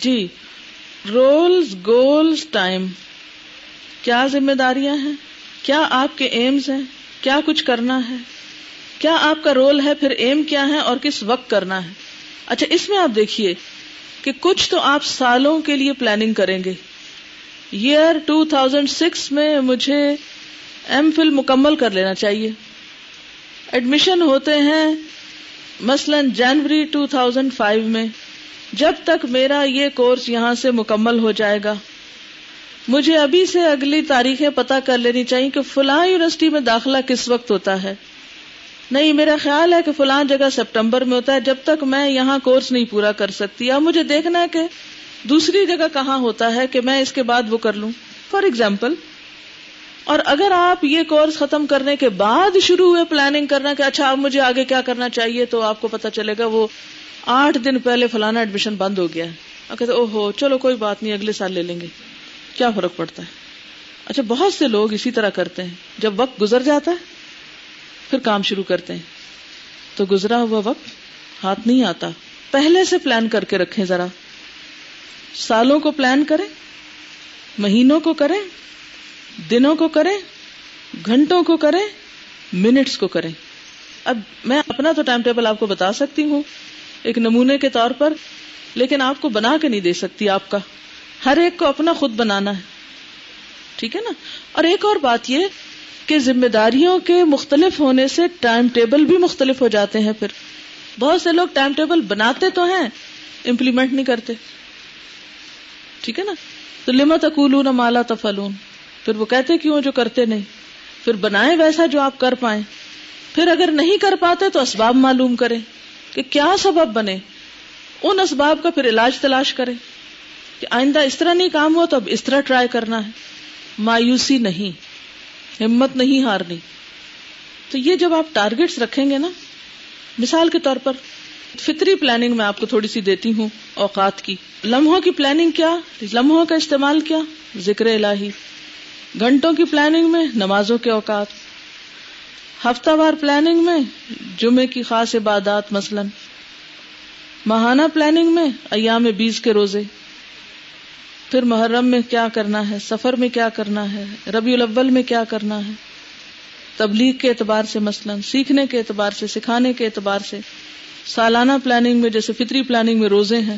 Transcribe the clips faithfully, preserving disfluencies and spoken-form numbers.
جی، rules, goals, time, کیا ذمہ داریاں ہیں، کیا آپ کے ایمز ہیں، کیا کچھ کرنا ہے، کیا آپ کا رول ہے، پھر ایم کیا ہے اور کس وقت کرنا ہے. اچھا اس میں آپ دیکھیے کہ کچھ تو آپ سالوں کے لیے پلاننگ کریں گے. ایئر دو ہزار چھ میں مجھے ایم فل مکمل کر لینا چاہیے. ایڈمیشن ہوتے ہیں مثلا جنوری دو ہزار پانچ میں. جب تک میرا یہ کورس یہاں سے مکمل ہو جائے گا مجھے ابھی سے اگلی تاریخیں پتہ کر لینی چاہیے کہ فلاں یونیورسٹی میں داخلہ کس وقت ہوتا ہے. نہیں، میرا خیال ہے کہ فلاں جگہ سپٹمبر میں ہوتا ہے. جب تک میں یہاں کورس نہیں پورا کر سکتی، اب مجھے دیکھنا ہے کہ دوسری جگہ کہاں ہوتا ہے کہ میں اس کے بعد وہ کر لوں، فار ایگزامپل. اور اگر آپ یہ کورس ختم کرنے کے بعد شروع ہوئے پلاننگ کرنا کہ اچھا اب مجھے آگے کیا کرنا چاہیے، تو آپ کو پتہ چلے گا وہ آٹھ دن پہلے فلانا ایڈمیشن بند ہو گیا ہے. اور کہتے او ہو چلو کوئی بات نہیں، اگلے سال لے لیں گے، کیا فرق پڑتا ہے. اچھا بہت سے لوگ اسی طرح کرتے ہیں، جب وقت گزر جاتا ہے پھر کام شروع کرتے ہیں، تو گزرا ہوا وقت ہاتھ نہیں آتا. پہلے سے پلان کر کے رکھیں، ذرا سالوں کو پلان کریں، مہینوں کو کریں، دنوں کو کریں، گھنٹوں کو کریں، منٹس کو کریں. اب میں اپنا تو ٹائم ٹیبل آپ کو بتا سکتی ہوں ایک نمونے کے طور پر، لیکن آپ کو بنا کے نہیں دے سکتی. آپ کا ہر ایک کو اپنا خود بنانا ہے، ٹھیک ہے نا. اور ایک اور بات یہ کہ ذمہ داریوں کے مختلف ہونے سے ٹائم ٹیبل بھی مختلف ہو جاتے ہیں. پھر بہت سے لوگ ٹائم ٹیبل بناتے تو ہیں، امپلیمنٹ نہیں کرتے، ٹھیک ہے نا. تو لما تقولون ما لا تفعلون، پھر وہ کہتے کیوں جو کرتے نہیں. پھر بنائیں ویسا جو آپ کر پائیں. پھر اگر نہیں کر پاتے تو اسباب معلوم کریں کہ کیا سبب بنے، ان اسباب کا پھر علاج تلاش کریں کہ آئندہ اس طرح نہیں کام ہوا تو اب اس طرح ٹرائی کرنا ہے. مایوسی نہیں، ہمت نہیں ہارنی. تو یہ جب آپ ٹارگٹس رکھیں گے نا، مثال کے طور پر فطری پلاننگ میں آپ کو تھوڑی سی دیتی ہوں اوقات کی. لمحوں کی پلاننگ کیا، لمحوں کا استعمال کیا، ذکر الہی. گھنٹوں کی پلاننگ میں نمازوں کے اوقات. ہفتہ وار پلاننگ میں جمعے کی خاص عبادات مثلا. ماہانہ پلاننگ میں ایام بیس کے روزے. پھر محرم میں کیا کرنا ہے، سفر میں کیا کرنا ہے، ربیع الاول میں کیا کرنا ہے، تبلیغ کے اعتبار سے مثلا، سیکھنے کے اعتبار سے، سکھانے کے اعتبار سے. سالانہ پلاننگ میں جیسے فطری پلاننگ میں روزے ہیں،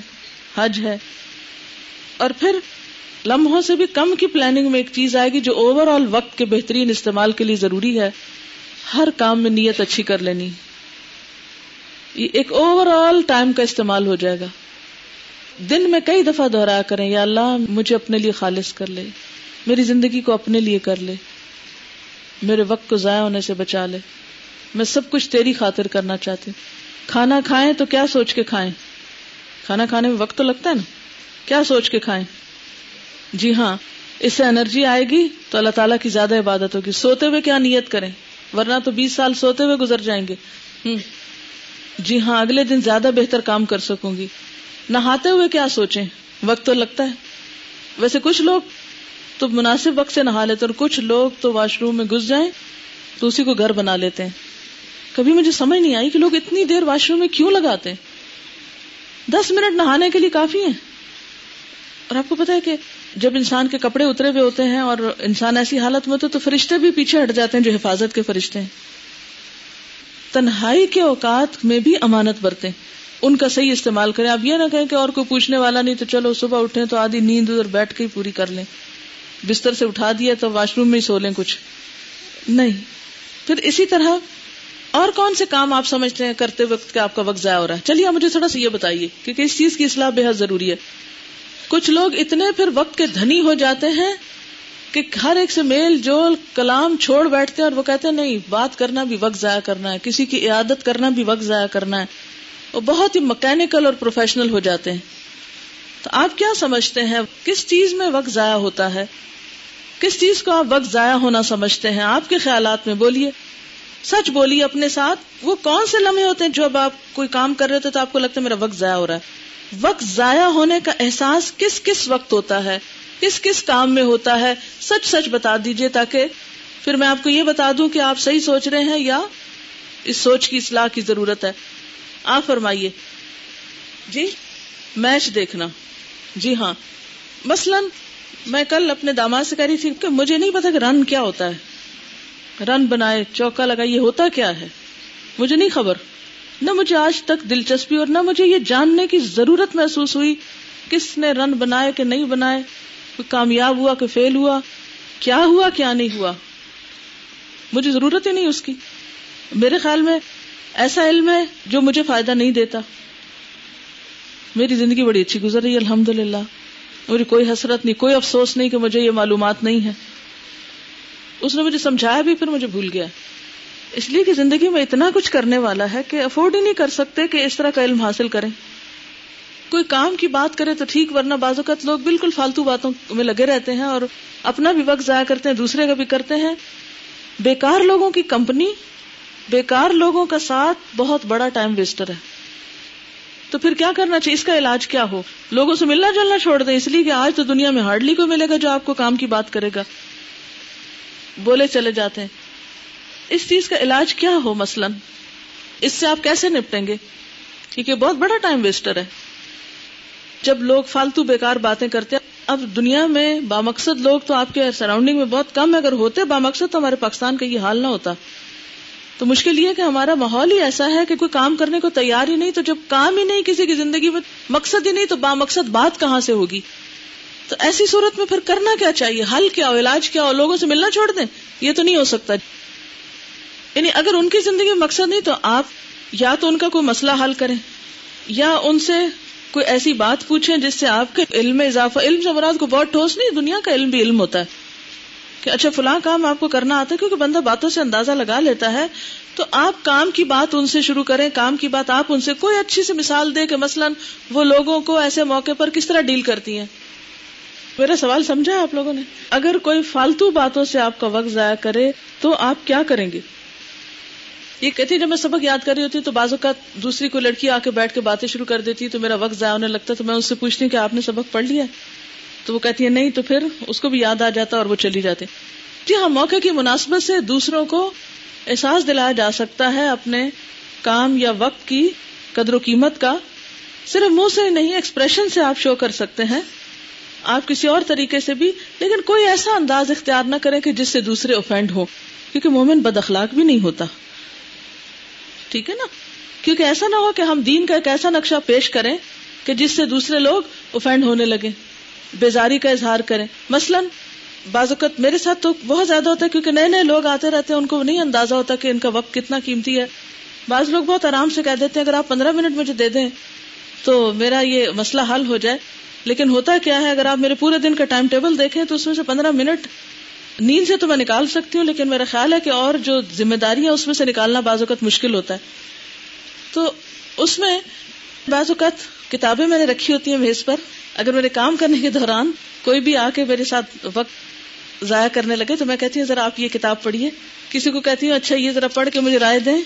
حج ہے. اور پھر لمحوں سے بھی کم کی پلاننگ میں ایک چیز آئے گی جو اوور آل وقت کے بہترین استعمال کے لیے ضروری ہے، ہر کام میں نیت اچھی کر لینی. یہ ایک اوور آل ٹائم کا استعمال ہو جائے گا. دن میں کئی دفعہ دہرایا کریں، یا اللہ مجھے اپنے لیے خالص کر لے، میری زندگی کو اپنے لیے کر لے، میرے وقت کو ضائع ہونے سے بچا لے، میں سب کچھ تیری خاطر کرنا چاہتی ہوں. کھانا کھائیں تو کیا سوچ کے کھائیں، کھانا کھانے میں وقت تو لگتا ہے نا، کیا سوچ کے کھائیں. جی ہاں، اس سے انرجی آئے گی تو اللہ تعالیٰ کی زیادہ عبادت ہوگی. سوتے ہوئے کیا نیت کریں، ورنہ تو بیس سال سوتے ہوئے گزر جائیں گے. جی ہاں، اگلے دن زیادہ بہتر کام کر سکوں گی. نہاتے ہوئے کیا سوچیں، وقت تو لگتا ہے. ویسے کچھ لوگ تو مناسب وقت سے نہا لیتے ہیں، اور کچھ لوگ تو واش روم میں گھس جائیں تو اسی کو گھر بنا لیتے ہیں. کبھی مجھے سمجھ نہیں آئی کہ لوگ اتنی دیر واش روم میں کیوں لگاتے ہیں. دس منٹ نہانے کے لیے کافی ہیں. اور آپ کو پتا ہے کہ جب انسان کے کپڑے اترے ہوئے ہوتے ہیں اور انسان ایسی حالت میں ہوتا ہے تو فرشتے بھی پیچھے ہٹ جاتے ہیں جو حفاظت کے فرشتے ہیں. تنہائی کے اوقات میں بھی امانت برتیں، ان کا صحیح استعمال کریں. آپ یہ نہ کہیں کہ اور کوئی پوچھنے والا نہیں تو چلو صبح اٹھیں تو آدھی نیند ادھر بیٹھ کے ہی پوری کر لیں، بستر سے اٹھا دیا تو واش روم میں ہی سو لیں، کچھ نہیں. پھر اسی طرح اور کون سے کام آپ سمجھتے ہیں کرتے وقت کہ آپ کا وقت ضائع ہو رہا ہے. چلیے آپ مجھے تھوڑا سا یہ بتائیے کیونکہ اس چیز کی اصلاح بے حد ضروری ہے. کچھ لوگ اتنے پھر وقت کے دھنی ہو جاتے ہیں کہ ہر ایک سے میل جول کلام چھوڑ بیٹھتے ہیں، اور وہ کہتے ہیں نہیں، بات کرنا بھی وقت ضائع کرنا ہے، کسی کی عیادت کرنا بھی وقت ضائع کرنا ہے. وہ بہت ہی مکینکل اور پروفیشنل ہو جاتے ہیں. تو آپ کیا سمجھتے ہیں کس چیز میں وقت ضائع ہوتا ہے، کس چیز کو آپ وقت ضائع ہونا سمجھتے ہیں؟ آپ کے خیالات میں بولیے، سچ بولیے اپنے ساتھ. وہ کون سے لمحے ہوتے ہیں جب آپ کوئی کام کر رہے ہوتے تو آپ کو لگتا ہے میرا وقت ضائع ہو رہا ہے؟ وقت ضائع ہونے کا احساس کس کس وقت ہوتا ہے، کس کس کام میں ہوتا ہے؟ سچ سچ بتا دیجئے تاکہ پھر میں آپ کو یہ بتا دوں کہ آپ صحیح سوچ رہے ہیں یا اس سوچ کی اصلاح کی ضرورت ہے. آپ فرمائیے. جی، میچ دیکھنا. جی ہاں، مثلاً میں کل اپنے داماد سے کہہ رہی تھی کہ مجھے نہیں پتا کہ رن کیا ہوتا ہے، رن بنائے، چوکا لگائیے، ہوتا کیا ہے مجھے نہیں خبر، نہ مجھے آج تک دلچسپی اور نہ مجھے یہ جاننے کی ضرورت محسوس ہوئی کس نے رن بنائے کہ نہیں بنائے، کامیاب ہوا کہ فیل ہوا، کیا ہوا کیا نہیں ہوا، مجھے ضرورت ہی نہیں اس کی۔ میرے خیال میں ایسا علم ہے جو مجھے فائدہ نہیں دیتا۔ میری زندگی بڑی اچھی گزر رہی ہے الحمدللہ، مجھے کوئی حسرت نہیں، کوئی افسوس نہیں کہ مجھے یہ معلومات نہیں ہے۔ اس نے مجھے سمجھایا بھی پھر مجھے بھول گیا، اس لیے کہ زندگی میں اتنا کچھ کرنے والا ہے کہ افورڈ ہی نہیں کر سکتے کہ اس طرح کا علم حاصل کریں۔ کوئی کام کی بات کرے تو ٹھیک، ورنہ بعض اوقات لوگ بالکل فالتو باتوں میں لگے رہتے ہیں اور اپنا بھی وقت ضائع کرتے ہیں، دوسرے کا بھی کرتے ہیں۔ بیکار لوگوں کی کمپنی، بیکار لوگوں کا ساتھ بہت بڑا ٹائم ویسٹر ہے۔ تو پھر کیا کرنا چاہیے؟ اس کا علاج کیا ہو؟ لوگوں سے ملنا جلنا چھوڑ دیں، اس لیے کہ آج تو دنیا میں ہارڈلی کوئی ملے گا جو آپ کو کام کی بات کرے گا، بولے چلے جاتے ہیں۔ اس چیز کا علاج کیا ہو؟ مثلا اس سے آپ کیسے نپٹیں گے؟ کیونکہ بہت بڑا ٹائم ویسٹر ہے جب لوگ فالتو بیکار باتیں کرتے ہیں۔ اب دنیا میں بامقصد لوگ تو آپ کے سراؤنڈنگ میں بہت کم ہے، اگر ہوتے بامقصد تو ہمارے پاکستان کا یہ حال نہ ہوتا۔ تو مشکل یہ ہے کہ ہمارا ماحول ہی ایسا ہے کہ کوئی کام کرنے کو تیار ہی نہیں، تو جب کام ہی نہیں کسی کی زندگی میں، مقصد ہی نہیں، تو بامقصد بات کہاں سے ہوگی؟ تو ایسی صورت میں پھر کرنا کیا چاہیے؟ حل کیا ہو؟ علاج کیا ہو؟ لوگوں سے ملنا چھوڑ دیں؟ یہ تو نہیں ہو سکتا۔ یعنی اگر ان کی زندگی میں مقصد نہیں تو آپ یا تو ان کا کوئی مسئلہ حل کریں، یا ان سے کوئی ایسی بات پوچھیں جس سے آپ کے علم میں اضافہ۔ علم سے مراد کو بہت ٹھوس نہیں، دنیا کا علم بھی علم ہوتا ہے کہ اچھا فلاں کام آپ کو کرنا آتا ہے، کیونکہ بندہ باتوں سے اندازہ لگا لیتا ہے۔ تو آپ کام کی بات ان سے شروع کریں، کام کی بات آپ ان سے کوئی اچھی سی مثال دیں کہ مثلا وہ لوگوں کو ایسے موقع پر کس طرح ڈیل کرتی ہیں۔ میرا سوال سمجھا آپ لوگوں نے؟ اگر کوئی فالتو باتوں سے آپ کا وقت ضائع کرے تو آپ کیا کریں گے؟ یہ کہتی جب میں سبق یاد کر رہی ہوتی تو بعض اوقات دوسری کوئی لڑکی آ کے بیٹھ کے باتیں شروع کر دیتی تو میرا وقت ضائع ہونے لگتا، تو میں اس سے پوچھتی ہوں کہ آپ نے سبق پڑھ لیا؟ تو وہ کہتی ہے نہیں، تو پھر اس کو بھی یاد آ جاتا اور وہ چلی جاتی۔ جی ہاں، موقع کی مناسبت سے دوسروں کو احساس دلایا جا سکتا ہے اپنے کام یا وقت کی قدر و قیمت کا۔ صرف منہ سے نہیں، ایکسپریشن سے آپ شو کر سکتے ہیں، آپ کسی اور طریقے سے بھی، لیکن کوئی ایسا انداز اختیار نہ کریں کہ جس سے دوسرے اوفینڈ ہوں، کیونکہ مومن بد اخلاق بھی نہیں ہوتا، ٹھیک ہے نا؟ کیونکہ ایسا نہ ہو کہ ہم دین کا ایک ایسا نقشہ پیش کریں کہ جس سے دوسرے لوگ اوفینڈ ہونے لگیں، بیزاری کا اظہار کریں۔ مثلاً بعض اوقات میرے ساتھ تو بہت زیادہ ہوتا ہے، کیونکہ نئے نئے لوگ آتے رہتے ہیں، ان کو نہیں اندازہ ہوتا کہ ان کا وقت کتنا قیمتی ہے۔ بعض لوگ بہت آرام سے کہہ دیتے ہیں اگر آپ پندرہ منٹ مجھے دے دیں تو میرا یہ مسئلہ حل ہو جائے، لیکن ہوتا کیا ہے؟ اگر آپ میرے پورے دن کا ٹائم ٹیبل دیکھیں تو اس میں سے پندرہ منٹ نیند سے تو میں نکال سکتی ہوں، لیکن میرا خیال ہے کہ اور جو ذمہ داریاں اس میں سے نکالنا بعض اوقات مشکل ہوتا ہے۔ تو اس میں بعض اوقات کتابیں میں نے رکھی ہوتی ہیں میز پر، اگر میرے کام کرنے کے دوران کوئی بھی آ کے میرے ساتھ وقت ضائع کرنے لگے تو میں کہتی ہوں ذرا آپ یہ کتاب پڑھیے، کسی کو کہتی ہوں اچھا یہ ذرا پڑھ کے مجھے رائے دیں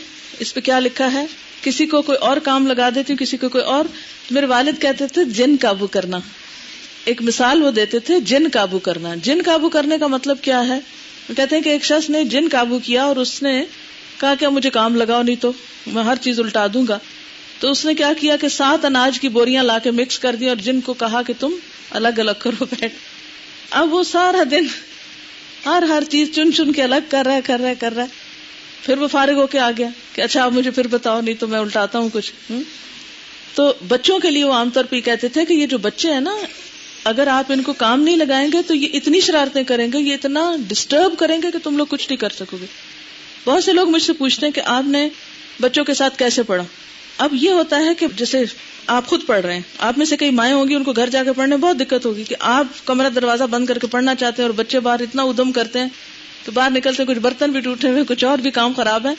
اس پہ کیا لکھا ہے، کسی کو کوئی اور کام لگا دیتی ہوں، کسی کو کوئی اور۔ میرے والد کہتے تھے جن قابو کرنا، ایک مثال وہ دیتے تھے جن قابو کرنا۔ جن قابو کرنے کا مطلب کیا ہے؟ کہتے ہیں کہ ایک شخص نے جن قابو کیا اور اس نے کہا کہ مجھے کام لگاؤ نہیں تو میں ہر چیز الٹا دوں گا۔ تو اس نے کیا کیا کہ سات اناج کی بوریاں لا کے مکس کر دی اور جن کو کہا کہ تم الگ الگ کرو بیٹھ۔ اب وہ سارا دن ہر ہر چیز چن چن کے الگ کر رہا ہے کر رہا ہے کر رہا ہے پھر وہ فارغ ہو کے آ گیا کہ اچھا آپ مجھے پھر بتاؤ نہیں تو میں الٹاتا ہوں کچھ۔ تو بچوں کے لیے وہ عام طور پہ کہتے تھے کہ یہ جو بچے ہیں نا، اگر آپ ان کو کام نہیں لگائیں گے تو یہ اتنی شرارتیں کریں گے، یہ اتنا ڈسٹرب کریں گے کہ تم لوگ کچھ نہیں کر سکو گے۔ بہت سے لوگ مجھ سے پوچھتے ہیں کہ آپ نے بچوں کے ساتھ کیسے پڑھا؟ اب یہ ہوتا ہے کہ جیسے آپ خود پڑھ رہے ہیں، آپ میں سے کئی مائیں ہوں گی ان کو گھر جا کے پڑھنے بہت دقت ہوگی کہ آپ کمرہ دروازہ بند کر کے پڑھنا چاہتے ہیں اور بچے باہر اتنا ادم کرتے ہیں تو باہر نکلتے کچھ برتن بھی ٹوٹے ہوئے، کچھ اور بھی کام خراب ہے،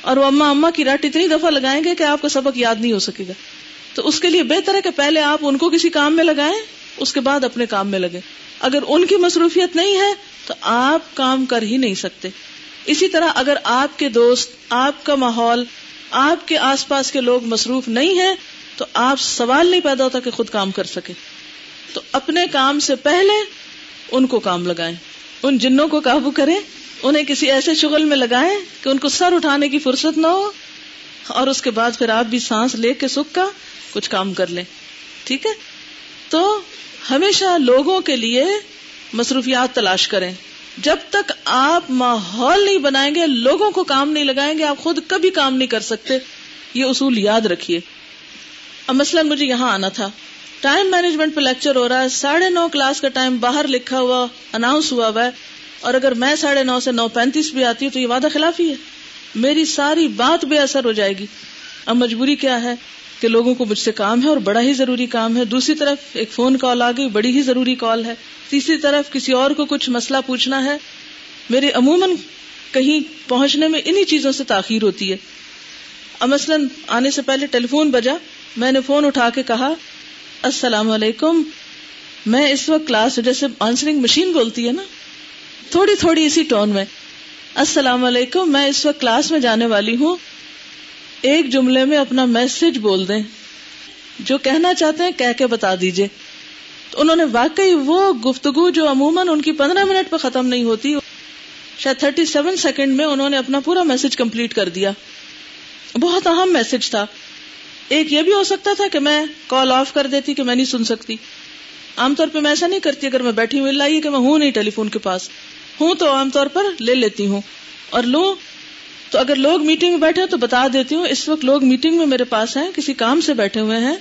اور وہ اما اما کی رٹ اتنی دفعہ لگائیں گے کہ آپ کو سبق یاد نہیں ہو سکے گا۔ تو اس کے لیے بہتر ہے کہ پہلے آپ ان کو کسی کام میں لگائیں، اس کے بعد اپنے کام میں لگے۔ اگر ان کی مصروفیت نہیں ہے تو آپ کام کر ہی نہیں سکتے۔ اسی طرح اگر آپ کے دوست، آپ کا ماحول، آپ کے آس پاس کے لوگ مصروف نہیں ہیں تو آپ سوال نہیں پیدا ہوتا کہ خود کام کر سکے۔ تو اپنے کام سے پہلے ان کو کام لگائیں، ان جنوں کو قابو کریں، انہیں کسی ایسے شغل میں لگائیں کہ ان کو سر اٹھانے کی فرصت نہ ہو، اور اس کے بعد پھر آپ بھی سانس لے کے سکھ کا کچھ کام کر لیں، ٹھیک ہے؟ تو ہمیشہ لوگوں کے لیے مصروفیات تلاش کریں. جب تک آپ ماحول نہیں بنائیں گے, لوگوں کو کام نہیں لگائیں گے, آپ خود کبھی کام نہیں کر سکتے. یہ اصول یاد رکھیے. اب مثلا مجھے یہاں آنا تھا, ٹائم مینجمنٹ پہ لیکچر ہو رہا ہے, ساڑھے نو کلاس کا ٹائم باہر لکھا ہوا اناؤنس ہوا ہوا ہے, اور اگر میں ساڑھے نو سے نو پینتیس بھی آتی ہوں تو یہ وعدہ خلافی ہے, میری ساری بات بے اثر ہو جائے گی. اب مجبوری کیا ہے کہ لوگوں کو مجھ سے کام ہے اور بڑا ہی ضروری کام ہے, دوسری طرف ایک فون کال آ گئی, بڑی ہی ضروری کال ہے, تیسری طرف کسی اور کو کچھ مسئلہ پوچھنا ہے. میرے عموماً کہیں پہنچنے میں انہی چیزوں سے تاخیر ہوتی ہے. اب مثلاً آنے سے پہلے ٹیلی فون بجا, میں نے فون اٹھا کے کہا السلام علیکم, میں اس وقت کلاس جیسے آنسرنگ مشین بولتی ہے نا, تھوڑی تھوڑی اسی ٹون میں, السلام علیکم میں اس وقت کلاس میں جانے والی ہوں, ایک جملے میں اپنا میسج بول دیں, جو کہنا چاہتے ہیں کہہ کے بتا دیجئے. تو انہوں نے واقعی وہ گفتگو جو عموماً ان کی پندرہ منٹ پہ ختم نہیں ہوتی, شاید تھرٹی سیون سیکنڈ میں انہوں نے اپنا پورا میسج کمپلیٹ کر دیا. بہت اہم میسج تھا. ایک یہ بھی ہو سکتا تھا کہ میں کال آف کر دیتی کہ میں نہیں سن سکتی, عام طور پہ میں ایسا نہیں کرتی, اگر میں بیٹھی مل رہی ہے کہ میں ہوں نہیں ٹیلی فون کے پاس, ہوں تو عام طور پر لے لیتی ہوں اور لوں تو اگر لوگ میٹنگ میں بیٹھے تو بتا دیتی ہوں اس وقت لوگ میٹنگ میں میرے پاس ہیں, کسی کام سے بیٹھے ہوئے ہیں,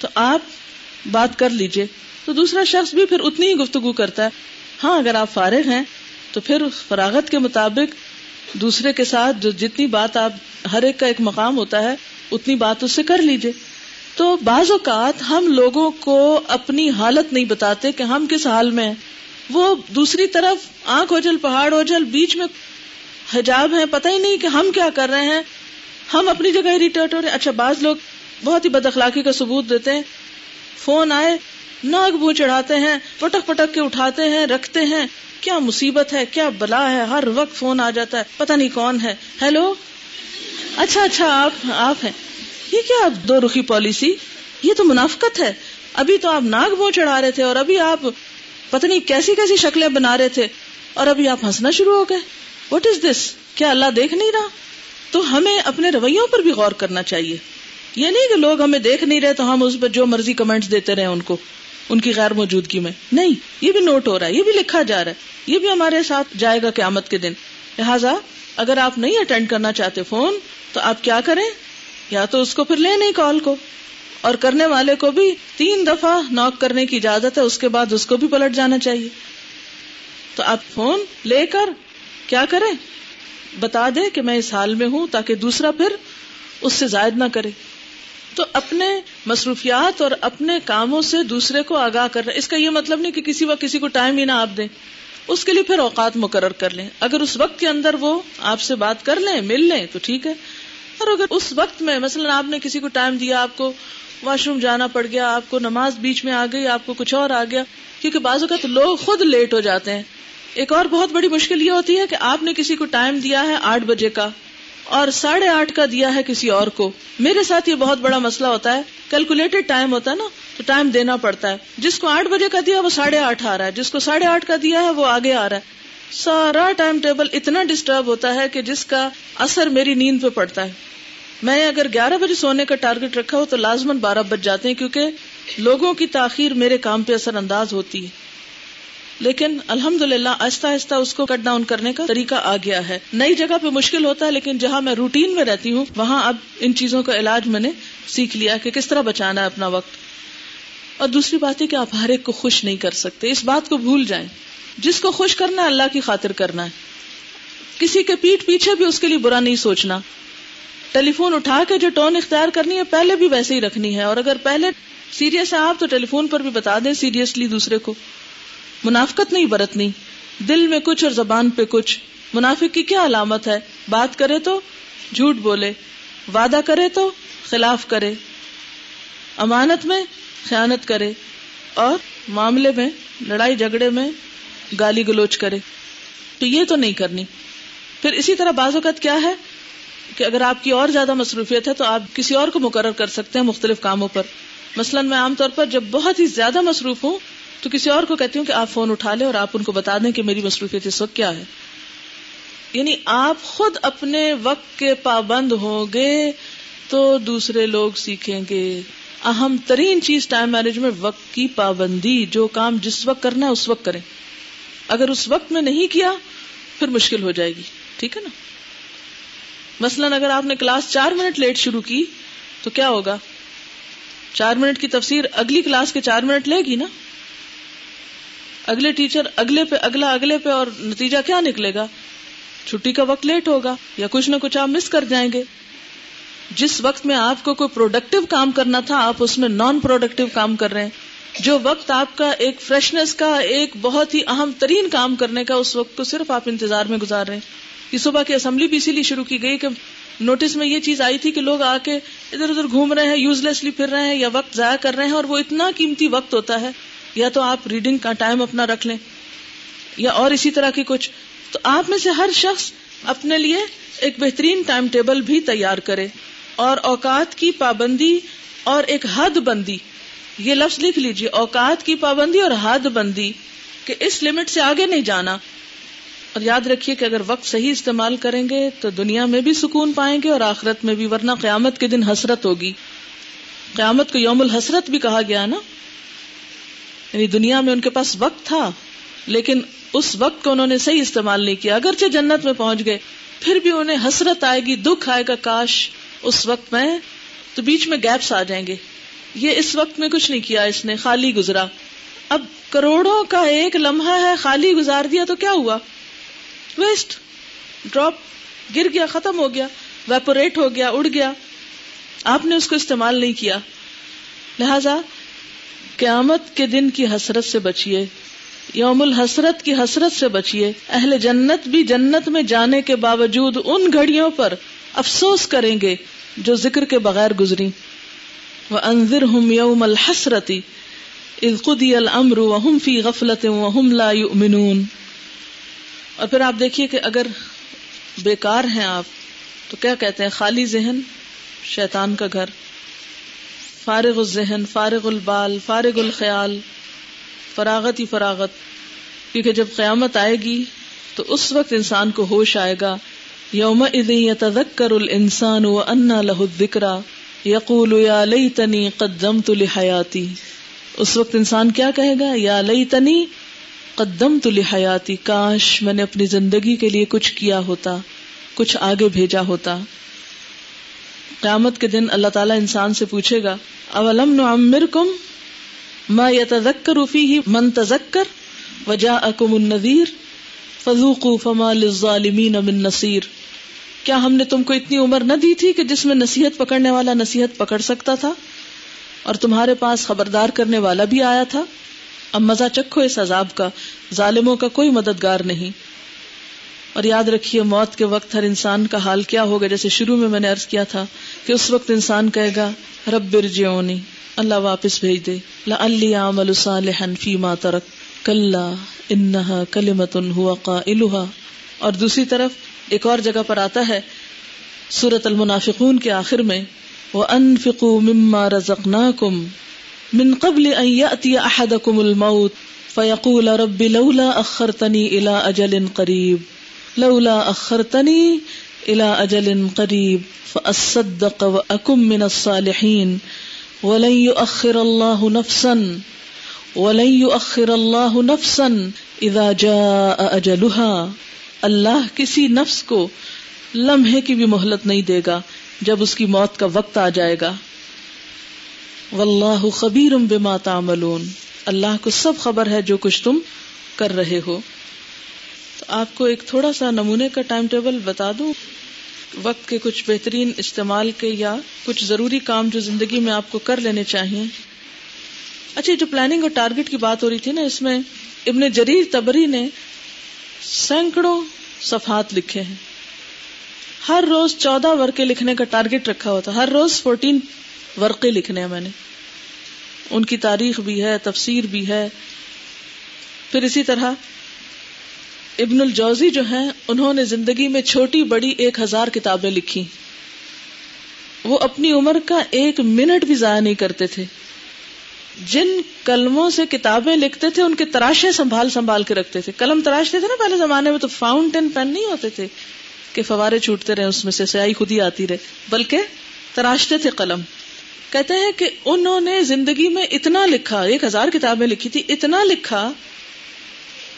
تو آپ بات کر لیجئے. تو دوسرا شخص بھی پھر اتنی ہی گفتگو کرتا ہے. ہاں اگر آپ فارغ ہیں تو پھر فراغت کے مطابق دوسرے کے ساتھ جو جتنی بات, آپ ہر ایک کا ایک مقام ہوتا ہے, اتنی بات اس سے کر لیجئے. تو بعض اوقات ہم لوگوں کو اپنی حالت نہیں بتاتے کہ ہم کس حال میں ہیں. وہ دوسری طرف آنکھ اوجھل پہاڑ اوجھل, بیچ میں حجاب ہے, پتہ ہی نہیں کہ ہم کیا کر رہے ہیں, ہم اپنی جگہ اریٹیٹ ہو رہے ہیں. اچھا بعض لوگ بہت ہی بد اخلاقی کا ثبوت دیتے ہیں, فون آئے ناک بو چڑھاتے ہیں, پٹک پٹک کے اٹھاتے ہیں رکھتے ہیں. کیا مصیبت ہے, کیا بلا ہے, ہر وقت فون آ جاتا ہے, پتہ نہیں کون ہے, ہیلو اچھا اچھا آپ آپ ہیں, یہ کیا دو رخی پالیسی, یہ تو منافقت ہے. ابھی تو آپ ناک بو چڑھا رہے تھے اور ابھی آپ پتہ نہیں کیسی کیسی شکلیں بنا رہے تھے اور ابھی آپ ہنسنا شروع ہو گئے. What is this? کیا اللہ دیکھ نہیں رہا؟ تو ہمیں اپنے رویوں پر بھی غور کرنا چاہیے. یہ نہیں کہ لوگ ہمیں دیکھ نہیں رہے تو ہم اس پر جو مرضی کمنٹس دیتے رہے ان کو, ان کی غیر موجودگی میں. نہیں, یہ بھی نوٹ ہو رہا ہے, یہ بھی لکھا جا رہا ہے, یہ بھی ہمارے ساتھ جائے گا قیامت کے دن. لہٰذا اگر آپ نہیں اٹینڈ کرنا چاہتے فون, تو آپ کیا کریں, یا تو اس کو پھر لے نہیں کال کو, اور کرنے والے کو بھی تین دفعہ ناک کرنے کی اجازت ہے, اس کے بعد اس کو بھی پلٹ جانا چاہیے. تو آپ فون لے کر کیا کریں, بتا دے کہ میں اس حال میں ہوں, تاکہ دوسرا پھر اس سے زائد نہ کرے. تو اپنے مصروفیات اور اپنے کاموں سے دوسرے کو آگاہ کرنا. اس کا یہ مطلب نہیں کہ کسی وقت کسی کو ٹائم ہی نہ آپ دیں, اس کے لیے پھر اوقات مقرر کر لیں. اگر اس وقت کے اندر وہ آپ سے بات کر لیں, مل لیں تو ٹھیک ہے, اور اگر اس وقت میں مثلا آپ نے کسی کو ٹائم دیا, آپ کو واش روم جانا پڑ گیا, آپ کو نماز بیچ میں آ گئی, آپ کو کچھ اور آ گیا, کیونکہ بعض اوقات لوگ خود لیٹ ہو جاتے ہیں. ایک اور بہت بڑی مشکل یہ ہوتی ہے کہ آپ نے کسی کو ٹائم دیا ہے آٹھ بجے کا اور ساڑھے آٹھ کا دیا ہے کسی اور کو. میرے ساتھ یہ بہت بڑا مسئلہ ہوتا ہے, کیلکولیٹڈ ٹائم ہوتا ہے نا, تو ٹائم دینا پڑتا ہے. جس کو آٹھ بجے کا دیا وہ ساڑھے آٹھ آ رہا ہے, جس کو ساڑھے آٹھ کا دیا ہے وہ آگے آ رہا ہے. سارا ٹائم ٹیبل اتنا ڈسٹرب ہوتا ہے کہ جس کا اثر میری نیند پہ پڑتا ہے. میں نے اگر گیارہ بجے سونے کا ٹارگٹ رکھا ہو تو لازماً بارہ بج جاتے ہیں, کیونکہ لوگوں کی تاخیر میرے کام پہ اثر انداز ہوتی ہے. لیکن الحمدللہ آہستہ آہستہ اس کو کٹ ڈاؤن کرنے کا طریقہ آ گیا ہے. نئی جگہ پہ مشکل ہوتا ہے, لیکن جہاں میں روٹین میں رہتی ہوں وہاں اب ان چیزوں کا علاج میں نے سیکھ لیا کہ کس طرح بچانا ہے اپنا وقت. اور دوسری بات یہ کہ آپ ہر ایک کو خوش نہیں کر سکتے, اس بات کو بھول جائیں. جس کو خوش کرنا ہے اللہ کی خاطر کرنا ہے, کسی کے پیٹ پیچھے بھی اس کے لیے برا نہیں سوچنا. ٹیلی فون اٹھا کے جو ٹون اختیار کرنی ہے پہلے بھی ویسے ہی رکھنی ہے, اور اگر پہلے سیریس ہے آپ تو ٹیلی فون پر بھی بتا دیں سیریسلی دوسرے کو. منافقت نہیں برتنی, دل میں کچھ اور زبان پہ کچھ. منافق کی کیا علامت ہے, بات کرے تو جھوٹ بولے, وعدہ کرے تو خلاف کرے, امانت میں خیانت کرے, اور معاملے میں لڑائی جھگڑے میں گالی گلوچ کرے. تو یہ تو نہیں کرنی. پھر اسی طرح بعض اوقات کیا ہے کہ اگر آپ کی اور زیادہ مصروفیت ہے تو آپ کسی اور کو مقرر کر سکتے ہیں مختلف کاموں پر. مثلا میں عام طور پر جب بہت ہی زیادہ مصروف ہوں تو کسی اور کو کہتی ہوں کہ آپ فون اٹھا لیں اور آپ ان کو بتا دیں کہ میری مصروفیت اس وقت کیا ہے. یعنی آپ خود اپنے وقت کے پابند ہوں گے تو دوسرے لوگ سیکھیں گے. اہم ترین چیز ٹائم مینجمنٹ وقت کی پابندی، جو کام جس وقت کرنا ہے اس وقت کریں، اگر اس وقت میں نہیں کیا پھر مشکل ہو جائے گی، ٹھیک ہے نا؟ مثلاً اگر آپ نے کلاس چار منٹ لیٹ شروع کی تو کیا ہوگا، چار منٹ کی تفسیر اگلی کلاس کے چار منٹ لے گی نا، اگلے ٹیچر اگلے پہ اگلا اگلے پہ، اور نتیجہ کیا نکلے گا، چھٹی کا وقت لیٹ ہوگا یا کچھ نہ کچھ آپ مس کر جائیں گے۔ جس وقت میں آپ کو کوئی پروڈکٹیو کام کرنا تھا آپ اس میں نان پروڈکٹیو کام کر رہے ہیں، جو وقت آپ کا ایک فریشنس کا، ایک بہت ہی اہم ترین کام کرنے کا، اس وقت کو صرف آپ انتظار میں گزار رہے ہیں۔ یہ صبح کی اسمبلی بھی اسی لیے شروع کی گئی کہ نوٹس میں یہ چیز آئی تھی کہ لوگ آ کے ادھر ادھر گھوم رہے ہیں، یوز لیسلی پھر رہے ہیں یا وقت ضائع کر رہے ہیں، اور وہ اتنا قیمتی وقت ہوتا ہے، یا تو آپ ریڈنگ کا ٹائم اپنا رکھ لیں یا اور اسی طرح کی کچھ۔ تو آپ میں سے ہر شخص اپنے لیے ایک بہترین ٹائم ٹیبل بھی تیار کرے، اور اوقات کی پابندی اور ایک حد بندی، یہ لفظ لکھ لیجئے، اوقات کی پابندی اور حد بندی، کہ اس لمٹ سے آگے نہیں جانا۔ اور یاد رکھیے کہ اگر وقت صحیح استعمال کریں گے تو دنیا میں بھی سکون پائیں گے اور آخرت میں بھی، ورنہ قیامت کے دن حسرت ہوگی۔ قیامت کو یوم الحسرت بھی کہا گیا نا، یعنی دنیا میں ان کے پاس وقت تھا لیکن اس وقت کو انہوں نے صحیح استعمال نہیں کیا، اگرچہ جنت میں پہنچ گئے پھر بھی انہیں حسرت آئے گی، دکھ آئے گا، کاش اس وقت میں، تو بیچ میں گیپس آ جائیں گے، یہ اس وقت میں کچھ نہیں کیا اس نے، خالی گزرا۔ اب کروڑوں کا ایک لمحہ ہے، خالی گزار دیا تو کیا ہوا، ویسٹ، ڈراپ، گر گیا، ختم ہو گیا، ویپوریٹ ہو گیا، اڑ گیا، آپ نے اس کو استعمال نہیں کیا۔ لہذا قیامت کے دن کی حسرت سے بچیے، یوم الحسرت کی حسرت سے بچیے۔ اہل جنت بھی جنت میں جانے کے باوجود ان گھڑیوں پر افسوس کریں گے جو ذکر کے بغیر گزری۔ وَأَنذِرْهُمْ يَوْمَ الْحَسْرَةِ إِذْ قُضِيَ الْأَمْرُ وَهُمْ فِي غَفْلَةٍ وَهُمْ لَا يُؤْمِنُونَ۔ اور پھر آپ دیکھیے کہ اگر بیکار ہیں آپ تو کیا کہتے ہیں، خالی ذہن شیطان کا گھر، فارغ الذہن، فارغ البال، فارغ الخیال، فراغت ہی فراغت۔ کیونکہ جب قیامت آئے گی تو اس وقت انسان کو ہوش آئے گا۔ یومئذ یتذکر الانسان وانى له الذکری یقول یا لیتنی قدمت لحیاتی۔ اس وقت انسان کیا کہے گا، یا لیتنی قدمت لحیاتی، کاش میں نے اپنی زندگی کے لیے کچھ کیا ہوتا، کچھ آگے بھیجا ہوتا۔ قیامت کے دن اللہ تعالیٰ انسان سے پوچھے گا، اولم نعمرکم ما یتذکر فیہ من تذکر وجاءکم النذیر فذوقوا فما للظالمین من نصیر۔ کیا ہم نے تم کو اتنی عمر نہ دی تھی کہ جس میں نصیحت پکڑنے والا نصیحت پکڑ سکتا تھا، اور تمہارے پاس خبردار کرنے والا بھی آیا تھا؟ اب مزہ چکھو اس عذاب کا، ظالموں کا کوئی مددگار نہیں۔ اور یاد رکھیے موت کے وقت ہر انسان کا حال کیا ہوگا، جیسے شروع میں میں نے عرض کیا تھا کہ اس وقت انسان کہے گا، رب ارجعونی، اللہ واپس بھیج دے، لعلی اعمل صالحا فیما ترک کلا انہا کلمۃ ھو قائلھا۔ اور دوسری طرف ایک اور جگہ پر آتا ہے سورۃ المنافقون کے آخر میں، وانفقوا مما رزقناکم من قبل ان یأتی احدکم الموت فیقول رب لولا اخرتنی الی اجل قریب لولا اخرتنی الی اجل قریب فاصدق واکن من الصالحین وَلَن يُؤَخِّرَ اللَّهُ نَفْسًا وَلَن يُؤَخِّرَ اللَّهُ نَفْسًا إِذَا جَاءَ أَجَلُهَا۔ اللہ کسی نفس کو لمحے کی بھی مہلت نہیں دے گا جب اس کی موت کا وقت آ جائے گا۔ وَاللَّهُ خَبِيرٌ بِمَا تَعْمَلُونَ، اللہ کو سب خبر ہے جو کچھ تم کر رہے ہو۔ تو آپ کو ایک تھوڑا سا نمونے کا ٹائم ٹیبل بتا دوں، وقت کے کچھ بہترین استعمال کے یا کچھ ضروری کام جو زندگی میں آپ کو کر لینے چاہیے۔ اچھا، جو پلاننگ اور ٹارگٹ کی بات ہو رہی تھی نا، اس میں ابن جریر طبری نے سینکڑوں صفحات لکھے ہیں، ہر روز چودہ ورقے لکھنے کا ٹارگٹ رکھا ہوتا، ہر روز فورٹین ورقے لکھنے ہیں میں نے، ان کی تاریخ بھی ہے، تفسیر بھی ہے۔ پھر اسی طرح ابن الجوزی جو ہیں، انہوں نے زندگی میں چھوٹی بڑی ایک ہزار کتابیں لکھی، وہ اپنی عمر کا ایک منٹ بھی ضائع نہیں کرتے تھے۔ جن قلموں سے کتابیں لکھتے تھے ان کے تراشے سنبھال سنبھال کے رکھتے تھے، قلم تراشتے تھے نا پہلے زمانے میں، تو فاؤنٹین پین نہیں ہوتے تھے کہ فوارے چھوٹتے رہے اس میں سے، سیاہی خود ہی آتی رہے، بلکہ تراشتے تھے قلم۔ کہتے ہیں کہ انہوں نے زندگی میں اتنا لکھا، ایک ہزار کتابیں لکھی تھی، اتنا لکھا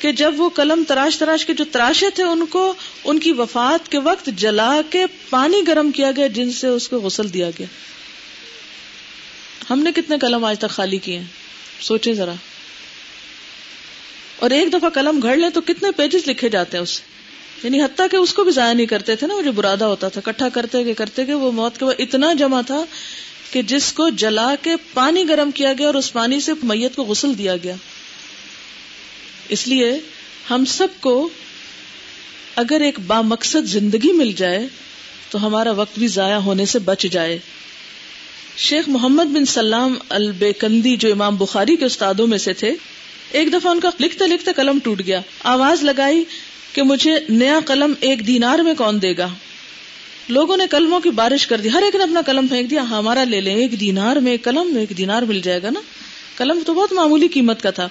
کہ جب وہ قلم تراش تراش کے جو تراشے تھے ان کو ان کی وفات کے وقت جلا کے پانی گرم کیا گیا جن سے اس کو غسل دیا گیا۔ ہم نے کتنے قلم آج تک خالی کیے ہیں، سوچیں ذرا، اور ایک دفعہ قلم گھڑ لیں تو کتنے پیجز لکھے جاتے ہیں اس سے، یعنی حتیٰ کہ اس کو بھی ضائع نہیں کرتے تھے نا، وہ جو برادہ ہوتا تھا اکٹھا کرتے گئے کرتے گئے، وہ موت کے بعد اتنا جمع تھا کہ جس کو جلا کے پانی گرم کیا گیا اور اس پانی سے میت کو غسل دیا گیا۔ اس لیے ہم سب کو اگر ایک بامقصد زندگی مل جائے تو ہمارا وقت بھی ضائع ہونے سے بچ جائے۔ شیخ محمد بن سلام البیکندی جو امام بخاری کے استادوں میں سے تھے، ایک دفعہ ان کا لکھتے لکھتے قلم ٹوٹ گیا، آواز لگائی کہ مجھے نیا قلم ایک دینار میں کون دے گا؟ لوگوں نے قلموں کی بارش کر دی، ہر ایک نے اپنا قلم پھینک دیا، ہمارا لے لیں، ایک دینار میں ایک قلم، ایک دینار مل جائے گا نا۔ قلم تو بہت معمولی قیمت کا تھا،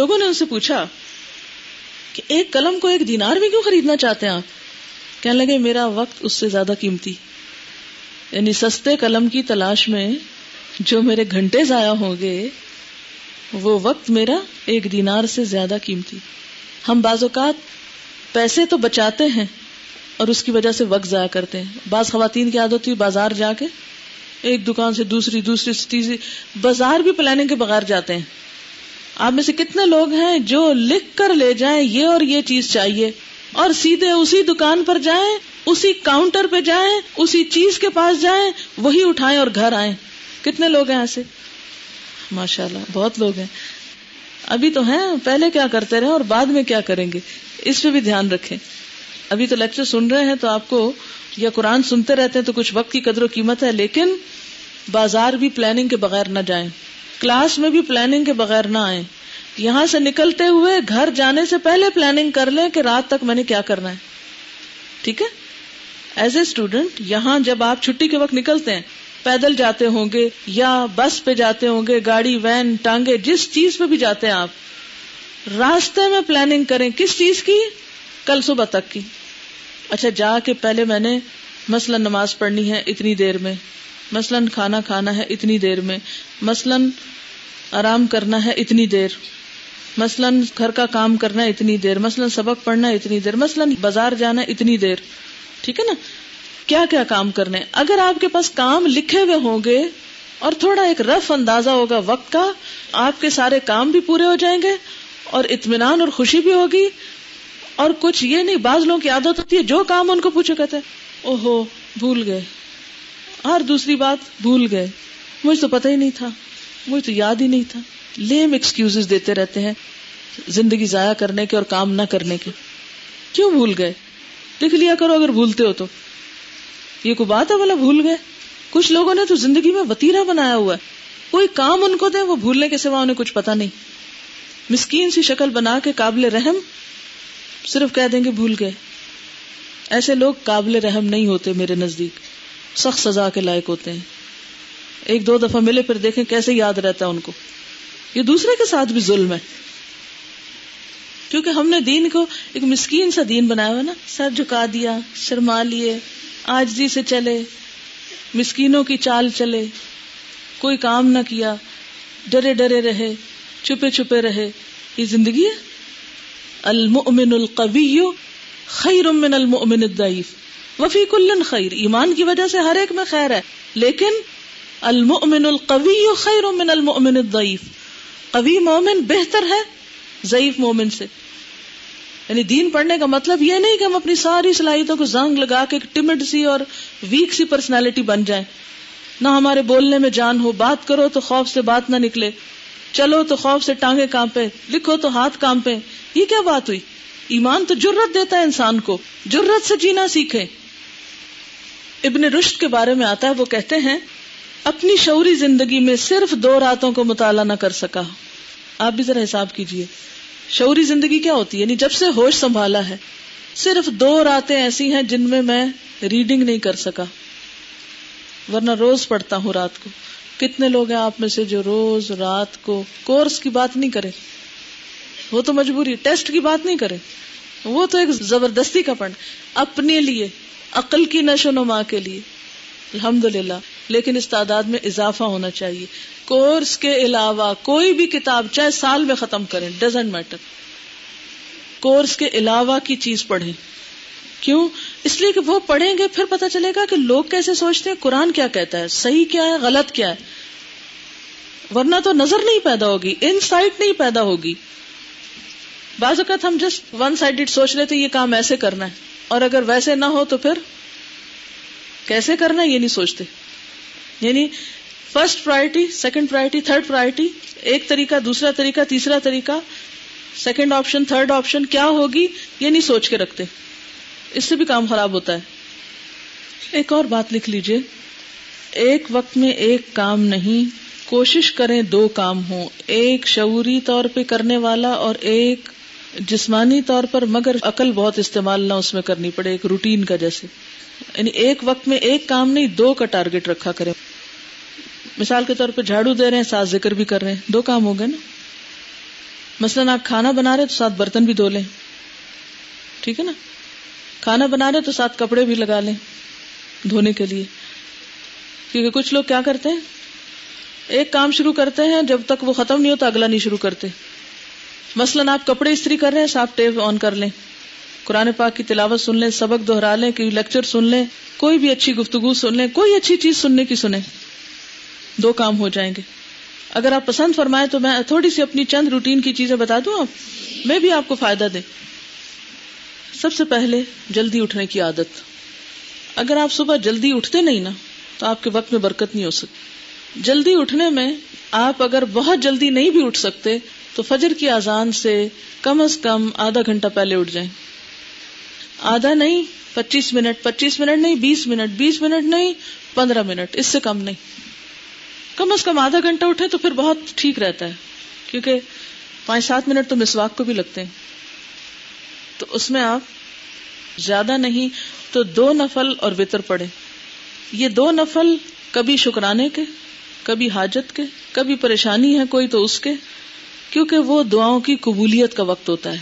لوگوں نے ان سے پوچھا کہ ایک قلم کو ایک دینار میں کیوں خریدنا چاہتے ہیں آپ؟ کہنے لگے میرا وقت اس سے زیادہ قیمتی، یعنی سستے قلم کی تلاش میں جو میرے گھنٹے ضائع ہوں گے وہ وقت میرا ایک دینار سے زیادہ قیمتی۔ ہم بعض اوقات پیسے تو بچاتے ہیں اور اس کی وجہ سے وقت ضائع کرتے ہیں۔ بعض خواتین کی عادت ہوتی ہے بازار جا کے ایک دکان سے دوسری دوسری سے تیسری، بازار بھی پلاننگ کے بغیر جاتے ہیں۔ آپ میں سے کتنے لوگ ہیں جو لکھ کر لے جائیں یہ اور یہ چیز چاہیے، اور سیدھے اسی دکان پر جائیں، اسی کاؤنٹر پہ جائیں، اسی چیز کے پاس جائیں، وہی اٹھائیں اور گھر آئیں؟ کتنے لوگ ہیں ایسے؟ ماشاء اللہ بہت لوگ ہیں۔ ابھی تو ہیں، پہلے کیا کرتے رہے اور بعد میں کیا کریں گے، اس پہ بھی دھیان رکھیں۔ ابھی تو لیکچر سن رہے ہیں تو آپ کو، یا قرآن سنتے رہتے ہیں تو کچھ وقت کی قدر و قیمت ہے، لیکن بازار بھی پلاننگ کے بغیر نہ جائیں، کلاس میں بھی پلاننگ کے بغیر نہ آئیں، یہاں سے نکلتے ہوئے گھر جانے سے پہلے پلاننگ کر لیں کہ رات تک میں نے کیا کرنا ہے، ٹھیک ہے؟ ایز اے اسٹوڈنٹ یہاں جب آپ چھٹی کے وقت نکلتے ہیں، پیدل جاتے ہوں گے یا بس پہ جاتے ہوں گے، گاڑی، وین، ٹانگے، جس چیز پہ بھی جاتے ہیں آپ، راستے میں پلاننگ کریں، کس چیز کی؟ کل صبح تک کی۔ اچھا جا کے پہلے میں نے مثلا نماز پڑھنی ہے اتنی دیر میں، مثلا کھانا کھانا ہے اتنی دیر میں، مثلا آرام کرنا ہے اتنی دیر، مثلا گھر کا کام کرنا ہے اتنی دیر، مثلا سبق پڑھنا ہے اتنی دیر، مثلا بازار جانا ہے اتنی دیر، ٹھیک ہے نا؟ کیا کیا کام کرنے، اگر آپ کے پاس کام لکھے ہوئے ہوں گے اور تھوڑا ایک رف اندازہ ہوگا وقت کا، آپ کے سارے کام بھی پورے ہو جائیں گے اور اطمینان اور خوشی بھی ہوگی۔ اور کچھ یہ نہیں، بعض لوگوں کی عادت ہوتی ہے جو کام ان کو پوچھو کہتے ہیں او ہو بھول گئے، ہر دوسری بات بھول گئے، مجھے تو پتہ ہی نہیں تھا، مجھے تو یاد ہی نہیں تھا۔ لیم ایکسکیوزز دیتے رہتے ہیں زندگی ضائع کرنے کے اور کام نہ کرنے کے۔ کیوں بھول گئے؟ لکھ لیا کرو اگر بھولتے ہو تو، یہ کوئی بات ہے بلا بھول گئے؟ کچھ لوگوں نے تو زندگی میں وطیرہ بنایا ہوا ہے، کوئی کام ان کو دے وہ بھولنے کے سوا انہیں کچھ پتا نہیں، مسکین سی شکل بنا کے قابل رحم صرف کہہ دیں گے بھول گئے۔ ایسے لوگ قابل رحم نہیں ہوتے، میرے نزدیک سخت سزا کے لائق ہوتے ہیں۔ ایک دو دفعہ ملے پھر دیکھیں کیسے یاد رہتا ہے ان کو۔ یہ دوسرے کے ساتھ بھی ظلم ہے، کیونکہ ہم نے دین کو ایک مسکین سا دین بنایا ہوا نا، سر جھکا دیا، شرما لیے، آجزی سے چلے، مسکینوں کی چال چلے، کوئی کام نہ کیا، ڈرے ڈرے رہے، چھپے چھپے رہے۔ یہ زندگی ہے؟ المؤمن القوی خیر من المؤمن الضعیف وفی کل خیر، ایمان کی وجہ سے ہر ایک میں خیر ہے، لیکن المؤمن القوی خیر من المؤمن الضعیف، قوی مومن بہتر ہے ضعیف مومن سے۔ یعنی دین پڑھنے کا مطلب یہ نہیں کہ ہم اپنی ساری صلاحیتوں کو زنگ لگا کے ایک ٹمڈ سی اور ویک سی پرسنالٹی بن جائیں، نہ ہمارے بولنے میں جان ہو، بات کرو تو خوف سے بات نہ نکلے، چلو تو خوف سے ٹانگیں کانپے، لکھو تو ہاتھ کانپے۔ یہ کیا بات ہوئی؟ ایمان تو جرت دیتا ہے انسان کو، جرت سے جینا سیکھے۔ ابن رشد کے بارے میں آتا ہے، وہ کہتے ہیں اپنی شعوری زندگی میں صرف دو راتوں کو مطالعہ نہ کر سکا۔ آپ بھی ذرا حساب کیجئے، شعوری زندگی کیا ہوتی ہے؟ یعنی جب سے ہوش سنبھالا ہے صرف دو راتیں ایسی ہیں جن میں میں ریڈنگ نہیں کر سکا، ورنہ روز پڑھتا ہوں رات کو۔ کتنے لوگ ہیں آپ میں سے جو روز رات کو، کورس کی بات نہیں کریں، وہ تو مجبوری، ٹیسٹ کی بات نہیں کریں، وہ تو ایک زبردستی کا پڑھ، اپنے لیے، عقل کی نشو و نما کے لیے۔ الحمدللہ لیکن اس تعداد میں اضافہ ہونا چاہیے. کورس کے علاوہ کوئی بھی کتاب چاہے سال میں ختم کریں, ڈزنٹ میٹر, کورس کے علاوہ کی چیز پڑھیں. کیوں؟ اس لیے کہ وہ پڑھیں گے پھر پتہ چلے گا کہ لوگ کیسے سوچتے ہیں, قرآن کیا کہتا ہے, صحیح کیا ہے, غلط کیا ہے. ورنہ تو نظر نہیں پیدا ہوگی, انسائٹ نہیں پیدا ہوگی. بعض اوقات ہم جسٹ ون سائڈڈ سوچ لیتے یہ کام ایسے کرنا ہے, اور اگر ویسے نہ ہو تو پھر کیسے کرنا ہے یہ نہیں سوچتے. یعنی first priority, second priority, third priority, ایک طریقہ, دوسرا طریقہ, تیسرا طریقہ, سیکنڈ آپشن, تھرڈ آپشن کیا ہوگی یہ نہیں سوچ کے رکھتے. اس سے بھی کام خراب ہوتا ہے. ایک اور بات لکھ لیجئے, ایک وقت میں ایک کام نہیں, کوشش کریں دو کام ہوں, ایک شعوری طور پہ کرنے والا اور ایک جسمانی طور پر, مگر عقل بہت استعمال نہ اس میں کرنی پڑے, ایک روٹین کا جیسے. یعنی ایک وقت میں ایک کام نہیں, دو کا ٹارگٹ رکھا کریں. مثال کے طور پہ جھاڑو دے رہے ہیں ساتھ ذکر بھی کر رہے ہیں, دو کام ہو گئے نا. مثلاً آپ کھانا بنا رہے تو ساتھ برتن بھی دھو لیں, ٹھیک ہے نا. کھانا بنا رہے تو ساتھ کپڑے بھی لگا لیں دھونے کے لیے, کیونکہ کچھ لوگ کیا کرتے ہیں, ایک کام شروع کرتے ہیں, جب تک وہ ختم نہیں ہوتا اگلا نہیں شروع کرتے. مثلاً آپ کپڑے استری کر رہے ہیں, صاف ٹیپ آن کر لیں, قرآن پاک کی تلاوت سن لیں, سبق دہرا لیں, کوئی لیکچر سن لیں, کوئی بھی اچھی گفتگو سن لیں, کوئی اچھی چیز سننے کی سنیں, دو کام ہو جائیں گے. اگر آپ پسند فرمائیں تو میں تھوڑی سی اپنی چند روٹین کی چیزیں بتا دوں, آپ میں بھی آپ کو فائدہ دیں. سب سے پہلے جلدی اٹھنے کی عادت. اگر آپ صبح جلدی اٹھتے نہیں نا تو آپ کے وقت میں برکت نہیں ہو سکتی. جلدی اٹھنے میں آپ اگر بہت جلدی نہیں بھی اٹھ سکتے تو فجر کی اذان سے کم از کم آدھا گھنٹہ پہلے اٹھ جائیں. آدھا نہیں, پچیس منٹ, پچیس منٹ نہیں, بیس منٹ, بیس منٹ نہیں, پندرہ منٹ, اس سے کم نہیں. کم از کم آدھا گھنٹہ اٹھے تو پھر بہت ٹھیک رہتا ہے, کیونکہ پانچ سات منٹ تو مسواک کو بھی لگتے ہیں. تو اس میں آپ زیادہ نہیں تو دو نفل اور وتر پڑھیں. یہ دو نفل کبھی شکرانے کے, کبھی حاجت کے, کبھی پریشانی ہے کوئی تو اس کے, کیونکہ وہ دعاؤں کی قبولیت کا وقت ہوتا ہے.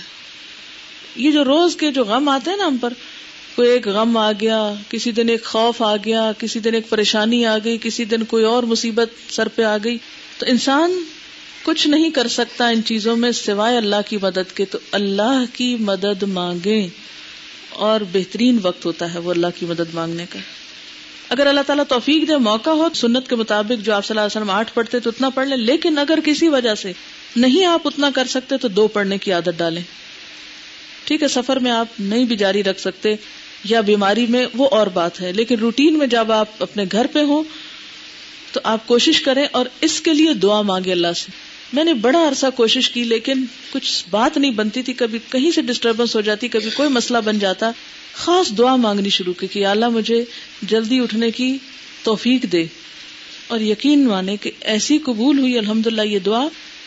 یہ جو روز کے جو غم آتے ہیں نا ہم پر, کوئی ایک غم آ گیا, کسی دن ایک خوف آ گیا, کسی دن ایک پریشانی آ گئی, کسی دن کوئی اور مصیبت سر پہ آ گئی, تو انسان کچھ نہیں کر سکتا ان چیزوں میں سوائے اللہ کی مدد کے. تو اللہ کی مدد مانگیں, اور بہترین وقت ہوتا ہے وہ اللہ کی مدد مانگنے کا. اگر اللہ تعالیٰ توفیق دے, موقع ہو, سنت کے مطابق جو آپ صلی اللہ علیہ وسلم آٹھ پڑھتے تو اتنا پڑھ لیں, لیکن اگر کسی وجہ سے نہیں آپ اتنا کر سکتے تو دو پڑھنے کی عادت ڈالیں. ٹھیک ہے, سفر میں آپ نہیں بھی جاری رکھ سکتے یا بیماری میں, وہ اور بات ہے, لیکن روٹین میں جب آپ اپنے گھر پہ ہوں تو آپ کوشش کریں, اور اس کے لیے دعا مانگیں اللہ سے. میں نے بڑا عرصہ کوشش کی لیکن کچھ بات نہیں بنتی تھی, کبھی کہیں سے ڈسٹربنس ہو جاتی, کبھی کوئی مسئلہ بن جاتا. خاص دعا مانگنی شروع کی کہ یا اللہ مجھے جلدی اٹھنے کی توفیق دے, اور یقین مانے کہ ایسی قبول ہوئی الحمدللہ یہ دعا,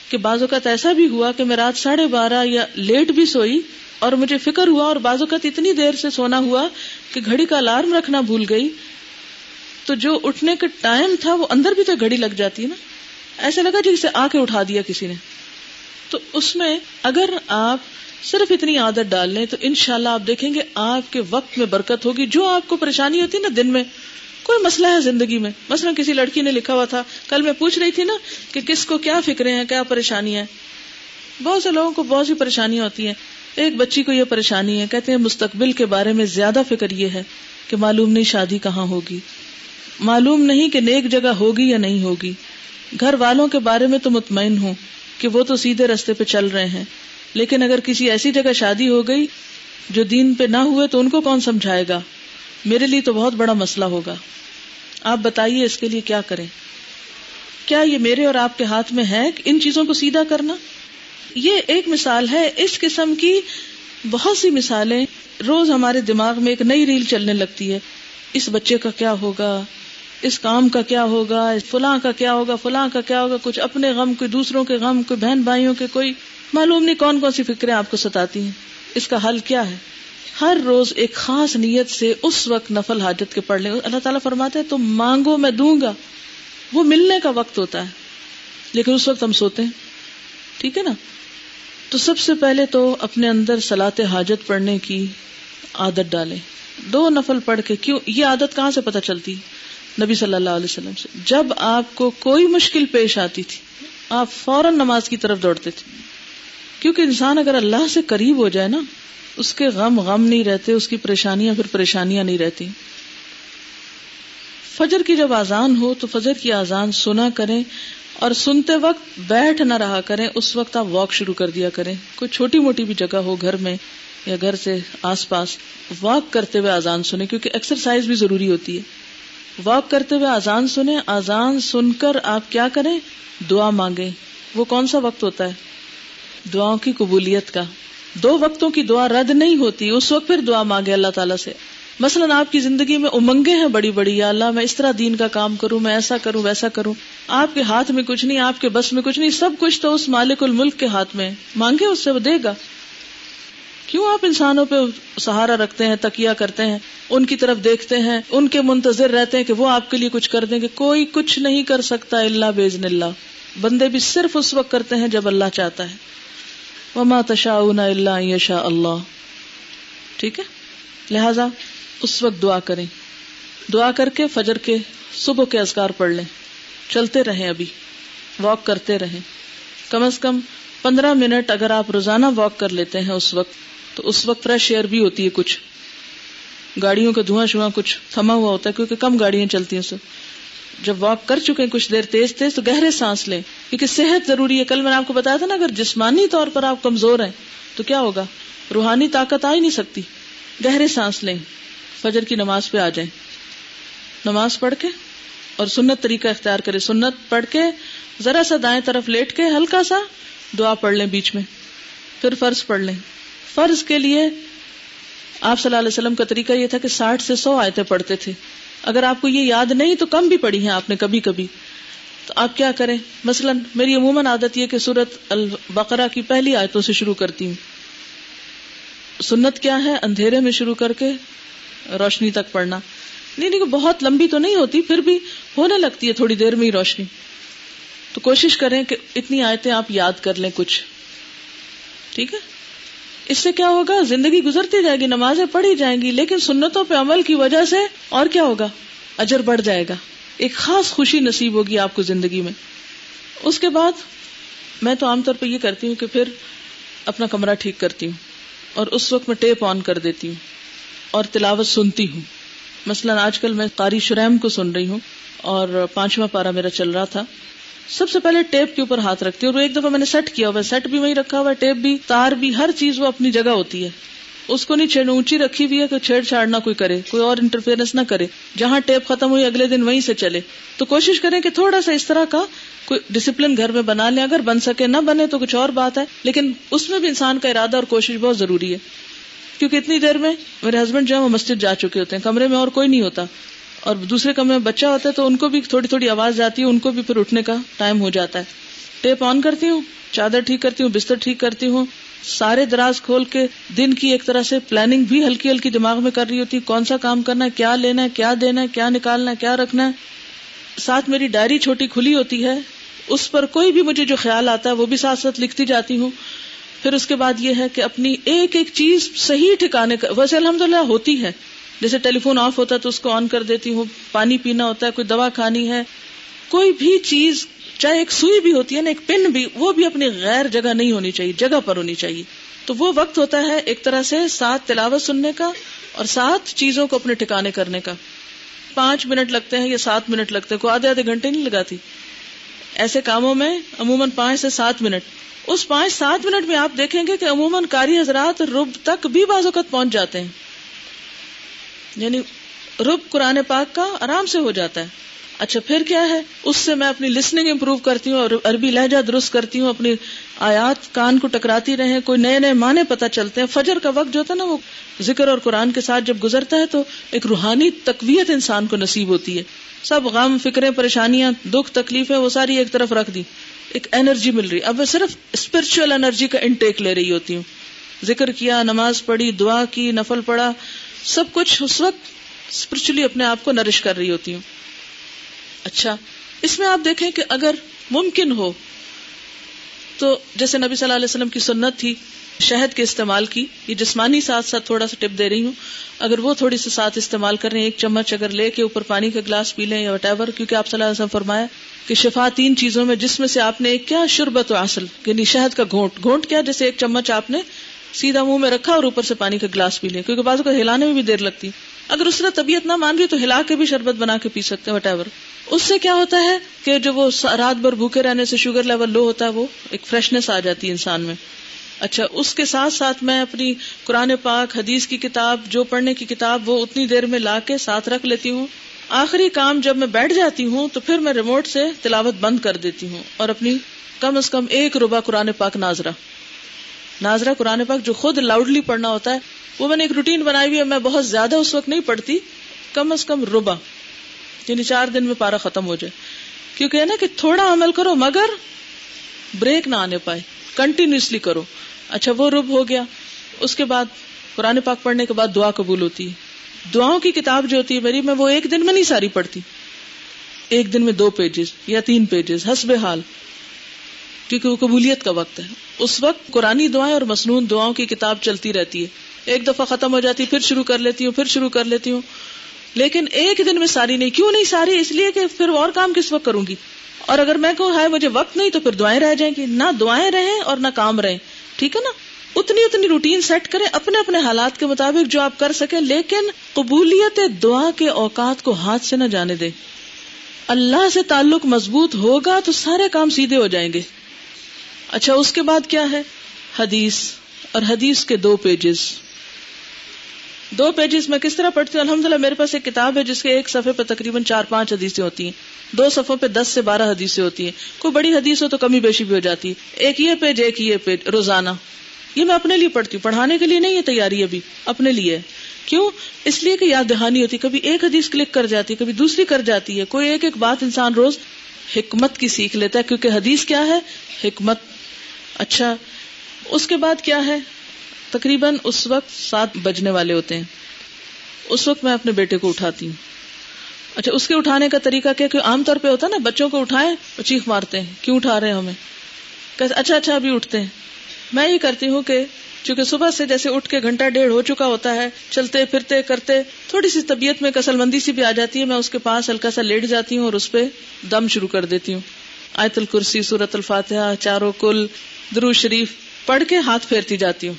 کہ بعض اوقات ایسا بھی ہوا کہ میں رات ساڑھے بارہ یا لیٹ بھی سوئی اور مجھے فکر ہوا, اور بعض اوقات اتنی دیر سے سونا ہوا کہ گھڑی کا الارم رکھنا بھول گئی, تو جو اٹھنے کا ٹائم تھا وہ اندر بھی تو گھڑی لگ جاتی ہے نا, ایسا لگا جسے آ کے اٹھا دیا کسی نے. تو اس میں اگر آپ صرف اتنی عادت ڈال لیں تو انشاءاللہ آپ دیکھیں گے آپ کے وقت میں برکت ہوگی. جو آپ کو پریشانی ہوتی نا دن میں, کوئی مسئلہ ہے زندگی میں, مثلا کسی لڑکی نے لکھا ہوا تھا, کل میں پوچھ رہی تھی نا کہ کس کو کیا فکریں ہیں, کیا پریشانی ہے. بہت سے لوگوں کو بہت سی پریشانیاں ہوتی ہیں. ایک بچی کو یہ پریشانی ہے, کہتے ہیں مستقبل کے بارے میں زیادہ فکر یہ ہے کہ معلوم نہیں شادی کہاں ہوگی, معلوم نہیں کہ نیک جگہ ہوگی یا نہیں ہوگی, گھر والوں کے بارے میں تو مطمئن ہوں کہ وہ تو سیدھے رستے پہ چل رہے ہیں, لیکن اگر کسی ایسی جگہ شادی ہو گئی جو دین پہ نہ ہوئے تو ان کو کون سمجھائے گا, میرے لیے تو بہت بڑا مسئلہ ہوگا. آپ بتائیے اس کے لیے کیا کریں؟ کیا یہ میرے اور آپ کے ہاتھ میں ہے ان چیزوں کو سیدھا کرنا؟ یہ ایک مثال ہے. اس قسم کی بہت سی مثالیں روز ہمارے دماغ میں ایک نئی ریل چلنے لگتی ہے, اس بچے کا کیا ہوگا, اس کام کا کیا ہوگا, فلاں کا کیا ہوگا, فلاں کا کیا ہوگا, کچھ اپنے غم, کوئی دوسروں کے غم, کوئی بہن بھائیوں کے, کوئی معلوم نہیں کون کون سی فکریں آپ کو ستاتی ہیں. اس کا حل کیا ہے؟ ہر روز ایک خاص نیت سے اس وقت نفل حاجت کے پڑھ لیں. اللہ تعالیٰ فرماتا ہے تم مانگو میں دوں گا. وہ ملنے کا وقت ہوتا ہے لیکن اس وقت ہم سوتے ہیں, ٹھیک ہے نا. تو سب سے پہلے تو اپنے اندر صلاۃ حاجت پڑھنے کی عادت ڈالیں, دو نفل پڑھ کے. کیوں یہ عادت کہاں سے پتہ چلتی؟ نبی صلی اللہ علیہ وسلم سے، جب آپ کو کوئی مشکل پیش آتی تھی آپ فوراً نماز کی طرف دوڑتے تھے، کیونکہ انسان اگر اللہ سے قریب ہو جائے نا، اس کے غم غم نہیں رہتے، اس کی پریشانیاں پھر پریشانیاں نہیں رہتی. فجر کی جب اذان ہو تو فجر کی اذان سنا کریں، اور سنتے وقت بیٹھ نہ رہا کریں، اس وقت آپ واک شروع کر دیا کریں، کوئی چھوٹی موٹی بھی جگہ ہو گھر میں یا گھر سے آس پاس، واک کرتے ہوئے اذان سنیں، کیونکہ ایکسرسائز بھی ضروری ہوتی ہے. واک کرتے ہوئے اذان سنیں، اذان سن کر آپ کیا کریں، دعا مانگیں. وہ کون سا وقت ہوتا ہے؟ دعاؤں کی قبولیت کا. دو وقتوں کی دعا رد نہیں ہوتی، اس وقت پھر دعا مانگیں اللہ تعالیٰ سے. مثلاً آپ کی زندگی میں امنگیں ہیں بڑی بڑی، یا اللہ میں اس طرح دین کا کام کروں، میں ایسا کروں ویسا کروں، آپ کے ہاتھ میں کچھ نہیں، آپ کے بس میں کچھ نہیں، سب کچھ تو اس مالک الملک کے ہاتھ میں، مانگے اس سے وہ دے گا. کیوں آپ انسانوں پہ سہارا رکھتے ہیں، تکیہ کرتے ہیں، ان کی طرف دیکھتے ہیں، ان کے منتظر رہتے ہیں کہ وہ آپ کے لیے کچھ کر دیں گے؟ کوئی کچھ نہیں کر سکتا الا باذن اللہ. بندے بھی صرف اس وقت کرتے ہیں جب اللہ چاہتا ہے. وما تشاؤون الا ان یشاء اللہ. ٹھیک ہے، لہذا اس وقت دعا کریں، دعا کر کے فجر کے صبح کے اذکار پڑھ لیں، چلتے رہیں، ابھی واک کرتے رہیں. کم از کم پندرہ منٹ اگر آپ روزانہ واک کر لیتے ہیں اس وقت، تو اس وقت فریش ایئر بھی ہوتی ہے، کچھ گاڑیوں کا دھواں شواں کچھ تھما ہوا ہوتا ہے کیونکہ کم گاڑیاں چلتی ہیں. سو جب واک کر چکے ہیں کچھ دیر تیز تیز تو گہرے سانس لیں، کیونکہ صحت ضروری ہے. کل میں نے آپ کو بتایا تھا نا، اگر جسمانی طور پر آپ کمزور ہیں تو کیا ہوگا، روحانی طاقت آ ہی نہیں سکتی. گہرے سانس لیں، فجر کی نماز پہ آ جائیں، نماز پڑھ کے اور سنت طریقہ اختیار کریں. سنت پڑھ کے ذرا سا دائیں طرف لیٹ کے ہلکا سا دعا پڑھ لیں بیچ میں، پھر فرض پڑھ لیں. فرض کے لیے آپ صلی اللہ علیہ وسلم کا طریقہ یہ تھا کہ ساٹھ سے سو آیتیں پڑھتے تھے. اگر آپ کو یہ یاد نہیں تو کم بھی پڑھی ہیں آپ نے کبھی کبھی، تو آپ کیا کریں، مثلا میری عموماً عادت یہ کہ سورۃ البقرہ کی پہلی آیتوں سے شروع کرتی ہوں. سنت کیا ہے، اندھیرے میں شروع کر کے روشنی تک پڑھنا. نہیں نہیں بہت لمبی تو نہیں ہوتی، پھر بھی ہونے لگتی ہے تھوڑی دیر میں ہی روشنی. تو کوشش کریں کہ اتنی آیتیں آپ یاد کر لیں کچھ، ٹھیک ہے. اس سے کیا ہوگا، زندگی گزرتی جائے گی، نمازیں پڑھی جائیں گی، لیکن سنتوں پہ عمل کی وجہ سے اور کیا ہوگا، اجر بڑھ جائے گا، ایک خاص خوشی نصیب ہوگی آپ کو زندگی میں. اس کے بعد میں تو عام طور پہ یہ کرتی ہوں کہ پھر اپنا کمرہ ٹھیک کرتی ہوں، اور اس وقت میں ٹیپ آن کر دیتی ہوں اور تلاوت سنتی ہوں. مثلا آج کل میں قاری شریم کو سن رہی ہوں، اور پانچواں پارہ میرا چل رہا تھا. سب سے پہلے ٹیپ کے اوپر ہاتھ رکھتی ہوں، اور ایک دفعہ میں نے سیٹ کیا ہوا ہے، سیٹ بھی وہیں رکھا ہوا ہے، ٹیپ بھی، تار بھی، ہر چیز وہ اپنی جگہ ہوتی ہے، اس کو نہیں چھیڑ، اونچی رکھی ہوئی ہے کہ چھیڑ چھاڑ نہ کوئی کرے، کوئی اور انٹرفیئرنس نہ کرے. جہاں ٹیپ ختم ہوئی اگلے دن وہیں سے چلے. تو کوشش کریں کہ تھوڑا سا اس طرح کا کوئی ڈسپلن گھر میں بنا لیں، اگر بن سکے، نہ بنے تو کچھ اور بات ہے، لیکن اس میں بھی انسان کا ارادہ اور کوشش بہت ضروری ہے. کیونکہ اتنی دیر میں میرے ہسبینڈ جو ہے وہ مسجد جا چکے ہوتے ہیں، کمرے میں اور کوئی نہیں ہوتا، اور دوسرے کمرے میں بچہ ہوتا ہے تو ان کو بھی تھوڑی تھوڑی آواز جاتی ہے، ان کو بھی پھر اٹھنے کا ٹائم ہو جاتا ہے. ٹیپ آن کرتی ہوں، چادر ٹھیک کرتی ہوں، بستر ٹھیک کرتی ہوں، سارے دراز کھول کے دن کی ایک طرح سے پلاننگ بھی ہلکی ہلکی دماغ میں کر رہی ہوتی، کون سا کام کرنا ہے، کیا لینا ہے، کیا دینا ہے، کیا نکالنا ہے، کیا رکھنا ہے. ساتھ میری ڈائری چھوٹی کھلی ہوتی ہے، اس پر کوئی بھی مجھے جو خیال آتا ہے وہ بھی ساتھ ساتھ لکھتی جاتی ہوں. پھر اس کے بعد یہ ہے کہ اپنی ایک ایک چیز صحیح ٹھکانے کا، ویسے الحمدللہ ہوتی ہے، جیسے ٹیلی فون آف ہوتا ہے تو اس کو آن کر دیتی ہوں، پانی پینا ہوتا ہے، کوئی دوا کھانی ہے، کوئی بھی چیز، چاہے ایک سوئی بھی ہوتی ہے نا، ایک پن بھی، وہ بھی اپنی غیر جگہ نہیں ہونی چاہیے، جگہ پر ہونی چاہیے. تو وہ وقت ہوتا ہے ایک طرح سے ساتھ تلاوت سننے کا اور ساتھ چیزوں کو اپنے ٹھکانے کرنے کا. پانچ منٹ لگتے ہیں یا سات منٹ لگتے ہیں، کوئی آدھے آدھے گھنٹے نہیں لگاتی ایسے کاموں میں، عموماً پانچ سے سات منٹ. اس پانچ سات منٹ میں آپ دیکھیں گے کہ عموماً قاری حضرات رب تک بھی بعض اوقات پہنچ جاتے ہیں، یعنی رب قرآن پاک کا آرام سے ہو جاتا ہے. اچھا پھر کیا ہے، اس سے میں اپنی لسننگ امپروو کرتی ہوں، اور عربی لہجہ درست کرتی ہوں، اپنی آیات کان کو ٹکراتی رہیں، کوئی نئے نئے معنی پتہ چلتے ہیں. فجر کا وقت جو ہوتا ہے نا، وہ ذکر اور قرآن کے ساتھ جب گزرتا ہے تو ایک روحانی تقویت انسان کو نصیب ہوتی ہے. سب غم، فکریں، پریشانیاں، دکھ، تکلیفیں، وہ ساری ایک طرف رکھ دی، ایک انرجی مل رہی. اب میں صرف اسپرچل انرجی کا انٹیک لے رہی ہوتی ہوں. ذکر کیا، نماز پڑھی، دعا کی، نفل پڑھا، سب کچھ اس وقت اسپرچولی اپنے آپ کو نرش کر رہی ہوتی ہوں. اچھا اس میں آپ دیکھیں کہ اگر ممکن ہو تو جیسے نبی صلی اللہ علیہ وسلم کی سنت تھی شہد کے استعمال کی، یہ جسمانی ساتھ ساتھ تھوڑا سا ٹپ دے رہی ہوں، اگر وہ تھوڑی سی ساتھ استعمال کر رہے ہیں، ایک چمچ اگر لے کے اوپر پانی کا گلاس پی لیں یا وٹ ایور، کیونکہ آپ صلی اللہ علیہ وسلم فرمایا کہ شفا تین چیزوں میں، جس میں سے آپ نے ایک کیا شربت و عسل، یعنی شہد کا گھونٹ، گھونٹ کیا جیسے ایک چمچ آپ نے سیدھا منہ میں رکھا اور اوپر سے پانی کا گلاس پی لیا، کیونکہ بعض کو ہلانے میں بھی دیر لگتی، اگر اس نے طبیعت نہ مان رہی تو ہلا کے بھی شربت بنا کے پی سکتے ہیں وٹ ایور. اس سے کیا ہوتا ہے کہ جو وہ رات بھر بھوکے رہنے سے شوگر لیول لو ہوتا ہے، وہ ایک فریشنس آ جاتی ہے انسان میں. اچھا، اس کے ساتھ ساتھ میں اپنی قرآن پاک، حدیث کی کتاب، جو پڑھنے کی کتاب، وہ اتنی دیر میں لا کے ساتھ رکھ لیتی ہوں. آخری کام جب میں بیٹھ جاتی ہوں تو پھر میں ریموٹ سے تلاوت بند کر دیتی ہوں اور اپنی کم از کم ایک ربع قرآن پاک ناظرہ ناظرہ قرآن پاک جو خود لاؤڈلی پڑھنا ہوتا ہے، وہ میں نے ایک روٹین بنائی ہوئی ہے. میں بہت زیادہ اس وقت نہیں پڑھتی، کم از کم ربع، یعنی چار دن میں پارا ختم ہو جائے، کیونکہ ہے نا کہ تھوڑا عمل کرو مگر بریک نہ آنے پائے، کنٹینیوسلی کرو. اچھا، وہ رب ہو گیا. اس کے بعد قرآن پاک پڑھنے کے بعد دعا قبول ہوتی ہے. دعاؤں کی کتاب جو ہوتی ہے میری، میں وہ ایک دن میں نہیں ساری پڑھتی، ایک دن میں دو پیجز یا تین پیجز حسب حال، کیونکہ وہ قبولیت کا وقت ہے. اس وقت قرآنی دعائیں اور مسنون دعاؤں کی کتاب چلتی رہتی ہے، ایک دفعہ ختم ہو جاتی پھر شروع کر لیتی ہوں پھر شروع کر لیتی ہوں لیکن ایک دن میں ساری نہیں. کیوں نہیں ساری؟ اس لیے کہ پھر اور کام کس وقت کروں گی، اور اگر میں کہوں ہائے مجھے وقت نہیں تو پھر دعائیں رہ جائیں گی. نہ دعائیں رہیں اور نہ کام رہیں، ٹھیک ہے نا. اتنی اتنی روٹین سیٹ کریں اپنے اپنے حالات کے مطابق جو آپ کر سکیں، لیکن قبولیت دعا کے اوقات کو ہاتھ سے نہ جانے دیں. اللہ سے تعلق مضبوط ہوگا تو سارے کام سیدھے ہو جائیں گے. اچھا، اس کے بعد کیا ہے؟ حدیث، اور حدیث کے دو پیجز. دو پیجز میں کس طرح پڑھتی ہوں؟ الحمدللہ میرے پاس ایک کتاب ہے جس کے ایک صفحے پر تقریباً چار پانچ حدیثیں ہوتی ہیں، دو صفحوں پہ دس سے بارہ حدیثیں ہوتی ہیں، کوئی بڑی حدیث ہو تو کمی بیشی بھی ہو جاتی ہے. ایک یہ پیج ایک یہ پیج روزانہ. یہ میں اپنے لیے پڑھتی ہوں، پڑھانے کے لیے نہیں، یہ تیاری ابھی اپنے لیے. کیوں؟ اس لیے کہ یاد دہانی ہوتی، کبھی ایک حدیث کلک کر جاتی ہے، کبھی دوسری کر جاتی ہے، کوئی ایک ایک بات انسان روز حکمت کی سیکھ لیتا ہے، کیونکہ حدیث کیا ہے؟ حکمت. اچھا، اس کے بعد کیا ہے؟ تقریباً اس وقت سات بجنے والے ہوتے ہیں، اس وقت میں اپنے بیٹے کو اٹھاتی ہوں. اچھا، اس کے اٹھانے کا طریقہ کیا؟ کہ عام طور پہ ہوتا ہے نا بچوں کو اٹھائیں اور چیخ مارتے ہیں کیوں اٹھا رہے ہیں ہمیں، کہتے اچھا اچھا ابھی اٹھتے ہیں. میں یہ کرتی ہوں کہ چونکہ صبح سے جیسے اٹھ کے گھنٹہ ڈیڑھ ہو چکا ہوتا ہے، چلتے پھرتے کرتے تھوڑی سی طبیعت میں کسل مندی سی بھی آ جاتی ہے، میں اس کے پاس ہلکا سا لیٹ جاتی ہوں اور اس پہ دم شروع کر دیتی ہوں. آیت الکرسی، سورۃ الفاتحہ، چاروں کل، درود شریف پڑھ کے ہاتھ پھیرتی جاتی ہوں،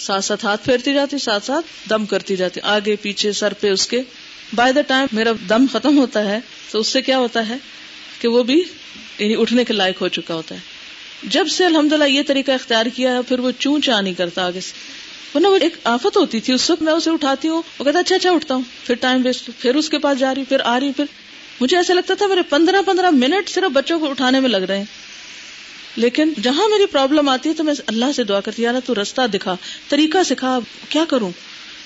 ساتھ ساتھ ہاتھ پھیرتی جاتی ہوں، ساتھ ساتھ دم کرتی جاتی ہوں، آگے پیچھے سر پہ اس کے. بائی دا ٹائم میرا دم ختم ہوتا ہے تو اس سے کیا ہوتا ہے کہ وہ بھی یعنی اٹھنے کے لائق ہو چکا ہوتا ہے. جب سے الحمدللہ یہ طریقہ اختیار کیا ہے پھر وہ چوں چاں نہیں کرتا آگے سے، ورنہ وہ ایک آفت ہوتی تھی. اس وقت میں اسے اٹھاتی ہوں، وہ کہتا اچھا اچھا اٹھتا ہوں، پھر ٹائم ویسٹ، پھر اس کے پاس جا رہی ہوں، پھر آ رہی ہوں، پھر مجھے ایسا لگتا تھا میرے پندرہ پندرہ منٹ صرف بچوں کو اٹھانے میں لگ رہے ہیں. لیکن جہاں میری پرابلم آتی ہے تو میں اللہ سے دعا کرتی ہوں، یار تو رستہ دکھا، طریقہ سکھا، کیا کروں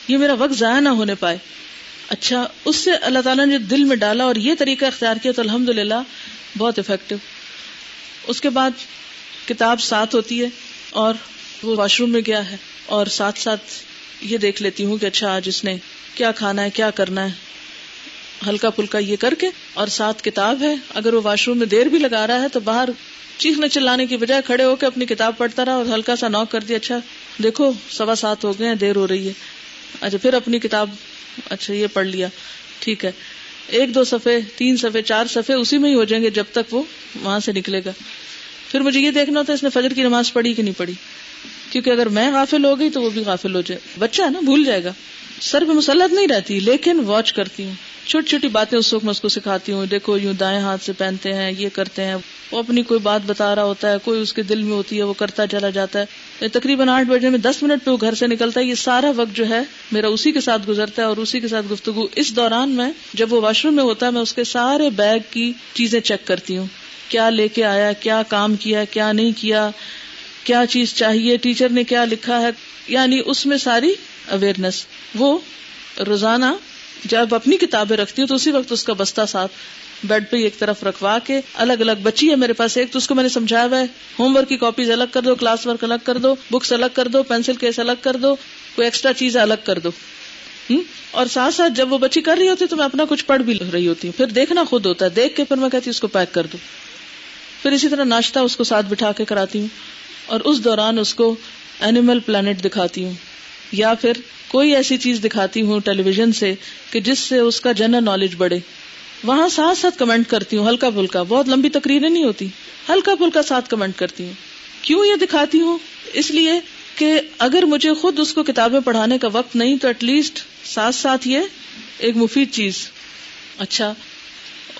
یہ میرا وقت ضائع نہ ہونے پائے. اچھا، اس سے اللہ تعالیٰ نے دل میں ڈالا اور یہ طریقہ اختیار کیا تو الحمدللہ بہت افیکٹو. اس کے بعد کتاب ساتھ ہوتی ہے اور وہ واش روم میں گیا ہے، اور ساتھ ساتھ یہ دیکھ لیتی ہوں کہ اچھا آج اس نے کیا کھانا ہے کیا کرنا ہے، ہلکا پھلکا یہ کر کے، اور ساتھ کتاب ہے. اگر وہ واش روم میں دیر بھی لگا رہا ہے تو باہر چیخنے چلانے کی بجائے کھڑے ہو کے اپنی کتاب پڑھتا رہا اور ہلکا سا نوک کر دیا، اچھا دیکھو سوا سات ہو گئے ہیں، دیر ہو رہی ہے. اچھا، پھر اپنی کتاب، اچھا یہ پڑھ لیا، ٹھیک ہے، ایک دو صفحے، تین صفحے، چار صفحے اسی میں ہی ہو جائیں گے جب تک وہ وہاں سے نکلے گا. پھر مجھے یہ دیکھنا ہوتا ہے اس نے فجر کی نماز پڑھی کہ نہیں پڑھی، کیونکہ اگر میں غافل ہو گئی تو وہ بھی غافل ہو جائے، بچہ ہے نا بھول جائے گا. سر پہ مسلط نہیں رہتی لیکن واچ کرتی ہوں، چھوٹی چھوٹی باتیں اس وقت میں اس کو سکھاتی ہوں، دیکھو یوں دائیں ہاتھ سے پہنتے ہیں، یہ کرتے ہیں. وہ اپنی کوئی بات بتا رہا ہوتا ہے، کوئی اس کے دل میں ہوتی ہے، وہ کرتا چلا جاتا ہے. تقریباً آٹھ بجے میں دس منٹ پہ وہ گھر سے نکلتا ہے. یہ سارا وقت جو ہے میرا اسی کے ساتھ گزرتا ہے اور اسی کے ساتھ گفتگو. اس دوران میں جب وہ واش روم میں ہوتا ہے میں اس کے سارے بیگ کی چیزیں چیک کرتی ہوں، کیا لے کے آیا، کیا کام کیا، کیا نہیں کیا، کیا چیز چاہیے، ٹیچر نے کیا لکھا ہے، یعنی اس میں ساری اویئرنس. وہ روزانہ جب اپنی کتابیں رکھتی ہوں تو اسی وقت اس کا بستہ ساتھ بیڈ پہ ایک طرف رکھوا کے، الگ الگ بچی ہے میرے پاس ایک، تو اس کو میں نے سمجھایا ہوا ہے ہوم ورک کی کاپیز الگ کر دو، کلاس ورک الگ کر دو، بکس الگ کر دو، پینسل کیس الگ کر دو، کوئی ایکسٹرا چیز الگ کر دو. اور ساتھ ساتھ جب وہ بچی کر رہی ہوتی تو میں اپنا کچھ پڑھ بھی رہی ہوتی ہوں، پھر دیکھنا خود ہوتا ہے، دیکھ کے پھر میں کہتی ہوں اس کو پیک کر دو. پھر اسی طرح ناشتہ اس کو ساتھ بٹھا کے کراتی ہوں اور اس دوران اس کو اینیمل پلانٹ دکھاتی ہوں یا پھر کوئی ایسی چیز دکھاتی ہوں ٹیلی ویژن سے کہ جس سے اس کا جنرل نالج بڑھے. وہاں ساتھ ساتھ کمنٹ کرتی ہوں ہلکا پھلکا, بہت لمبی تقریریں نہیں ہوتی, ہلکا پھلکا ساتھ کمنٹ کرتی ہوں. کیوں یہ دکھاتی ہوں؟ اس لیے کہ اگر مجھے خود اس کو کتابیں پڑھانے کا وقت نہیں تو ایٹ لیسٹ ساتھ ساتھ یہ ایک مفید چیز. اچھا,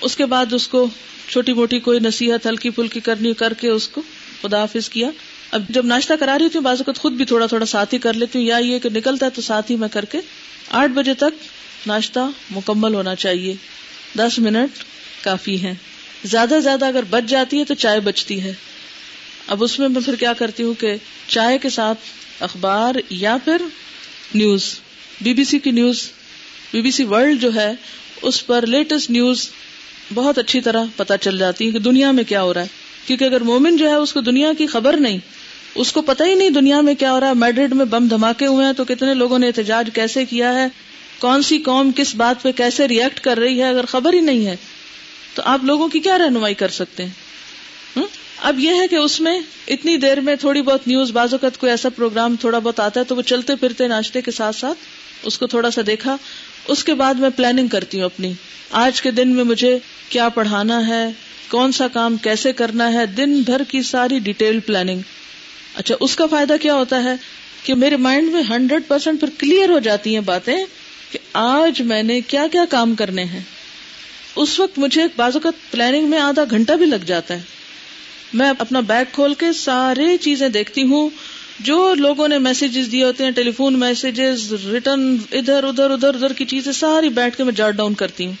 اس کے بعد اس کو چھوٹی موٹی کوئی نصیحت ہلکی پھلکی کرنی کر کے اس کو خدا حافظ کیا. اب جب ناشتہ کرا رہی ہوتی ہوں بعض اوقات خود بھی تھوڑا تھوڑا ساتھ ہی کر لیتی ہوں, یا یہ کہ نکلتا ہے تو ساتھ ہی میں کر کے آٹھ بجے تک ناشتہ مکمل ہونا چاہیے. دس منٹ کافی ہیں, زیادہ زیادہ اگر بچ جاتی ہے تو چائے بچتی ہے. اب اس میں میں پھر کیا کرتی ہوں کہ چائے کے ساتھ اخبار یا پھر نیوز, بی بی سی کی news, B B C world جو ہے اس پر لیٹسٹ نیوز بہت اچھی طرح پتہ چل جاتی ہے کہ دنیا میں کیا ہو رہا ہے. کیونکہ اگر مومن جو ہے اس کو دنیا کی خبر نہیں, اس کو پتہ ہی نہیں دنیا میں کیا ہو رہا ہے, میڈرڈ میں بم دھماکے ہوئے ہیں تو کتنے لوگوں نے احتجاج کیسے کیا ہے, کون سی قوم کس بات پہ کیسے ریئیکٹ کر رہی ہے, اگر خبر ہی نہیں ہے تو آپ لوگوں کی کیا رہنمائی کر سکتے ہیں. اب یہ ہے کہ اس میں اتنی دیر میں تھوڑی بہت نیوز, بعض اوقات کوئی ایسا پروگرام تھوڑا بہت آتا ہے تو وہ چلتے پھرتے ناشتے کے ساتھ ساتھ اس کو تھوڑا سا دیکھا. اس کے بعد میں پلاننگ کرتی ہوں اپنی, آج کے دن میں مجھے کیا پڑھانا ہے, کون سا کام کیسے کرنا ہے, دن بھر کی ساری ڈیٹیل پلاننگ. اچھا, اس کا فائدہ کیا ہوتا ہے کہ میرے مائنڈ میں ہنڈریڈ پرسینٹ پھر کلیئر ہو جاتی ہیں باتیں کہ آج میں نے کیا کیا کام کرنے ہیں. اس وقت مجھے بعض اوقات پلاننگ میں آدھا گھنٹہ بھی لگ جاتا ہے. میں اپنا بیگ کھول کے سارے چیزیں دیکھتی ہوں جو لوگوں نے میسیجز دیے ہوتے ہیں, ٹیلی فون میسیجز, ریٹرن, ادھر ادھر ادھر ادھر کی چیزیں ساری بیٹھ کے میں جاٹ ڈاؤن کرتی ہوں.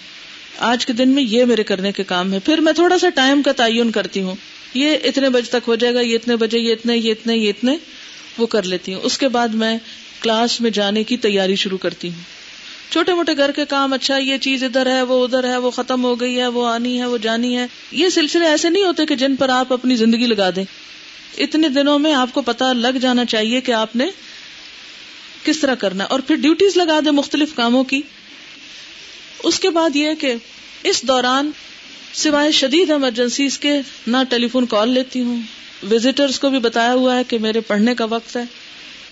آج کے دن میں یہ میرے کرنے کے کام ہے. پھر میں تھوڑا سا ٹائم کا تعین کرتی ہوں, یہ اتنے بجے تک ہو جائے گا, یہ اتنے بجے, یہ اتنے یہ اتنے یہ اتنے وہ کر لیتی ہوں. اس کے بعد میں کلاس میں جانے کی تیاری شروع کرتی ہوں. چھوٹے موٹے گھر کے کام, اچھا یہ چیز ادھر ہے وہ ادھر ہے, وہ ختم ہو گئی ہے, وہ آنی ہے, وہ جانی ہے. یہ سلسلے ایسے نہیں ہوتے کہ جن پر آپ اپنی زندگی لگا دیں. اتنے دنوں میں آپ کو پتہ لگ جانا چاہیے کہ آپ نے کس طرح کرنا ہے, اور پھر ڈیوٹیز لگا دیں مختلف کاموں کی. اس کے بعد یہ کہ اس دوران سوائے شدید ایمرجنسیز کے نہ ٹیلی فون کال لیتی ہوں, وزٹرز کو بھی بتایا ہوا ہے کہ میرے پڑھنے کا وقت ہے,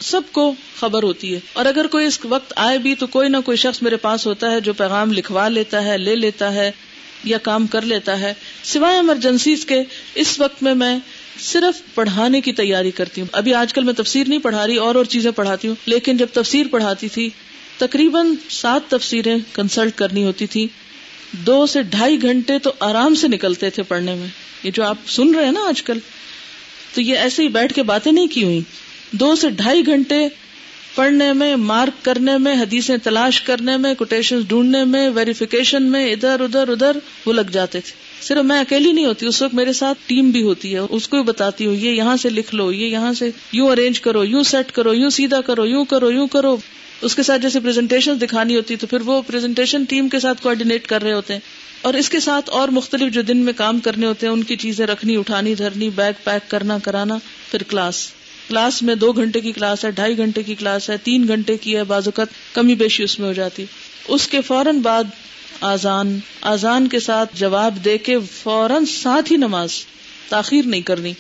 سب کو خبر ہوتی ہے. اور اگر کوئی اس وقت آئے بھی تو کوئی نہ کوئی شخص میرے پاس ہوتا ہے جو پیغام لکھوا لیتا ہے, لے لیتا ہے یا کام کر لیتا ہے. سوائے ایمرجنسیز کے اس وقت میں میں صرف پڑھانے کی تیاری کرتی ہوں. ابھی آج کل میں تفسیر نہیں پڑھا رہی, اور اور چیزیں پڑھاتی ہوں, لیکن جب تفسیر پڑھاتی تھی تقریباً سات تفسیریں کنسلٹ کرنی ہوتی تھی. دو سے ڈھائی گھنٹے تو آرام سے نکلتے تھے پڑھنے میں. یہ جو آپ سن رہے ہیں نا آج کل, تو یہ ایسے ہی بیٹھ کے باتیں نہیں کی ہوئی. دو سے ڈھائی گھنٹے پڑھنے میں, مارک کرنے میں, حدیثیں تلاش کرنے میں, کوٹیشن ڈھونڈنے میں, ویریفیکیشن میں, ادھر ادھر ادھر وہ لگ جاتے تھے. صرف میں اکیلی نہیں ہوتی اس وقت, میرے ساتھ ٹیم بھی ہوتی ہے. اس کو بھی بتاتی ہوں یہ یہاں سے لکھ لو, یہ یہاں سے یوں ارینج کرو, یوں سیٹ کرو, یوں سیدھا کرو, یوں کرو یوں کرو. اس کے ساتھ جیسے پریزنٹیشن دکھانی ہوتی تو پھر وہ پریزنٹیشن ٹیم کے ساتھ کوآرڈینیٹ کر رہے ہوتے ہیں, اور اس کے ساتھ اور مختلف جو دن میں کام کرنے ہوتے ہیں ان کی چیزیں رکھنی, اٹھانی, دھرنی, بیگ پیک کرنا, کرانا. پھر کلاس, کلاس میں دو گھنٹے کی کلاس ہے, ڈھائی گھنٹے کی کلاس ہے, تین گھنٹے کی ہے, بعض اوقات کمی بیشی اس میں ہو جاتی. اس کے فوراً بعد آزان, آزان کے ساتھ جواب دے کے فوراً ساتھ ہی نماز, تاخیر نہیں کرنی,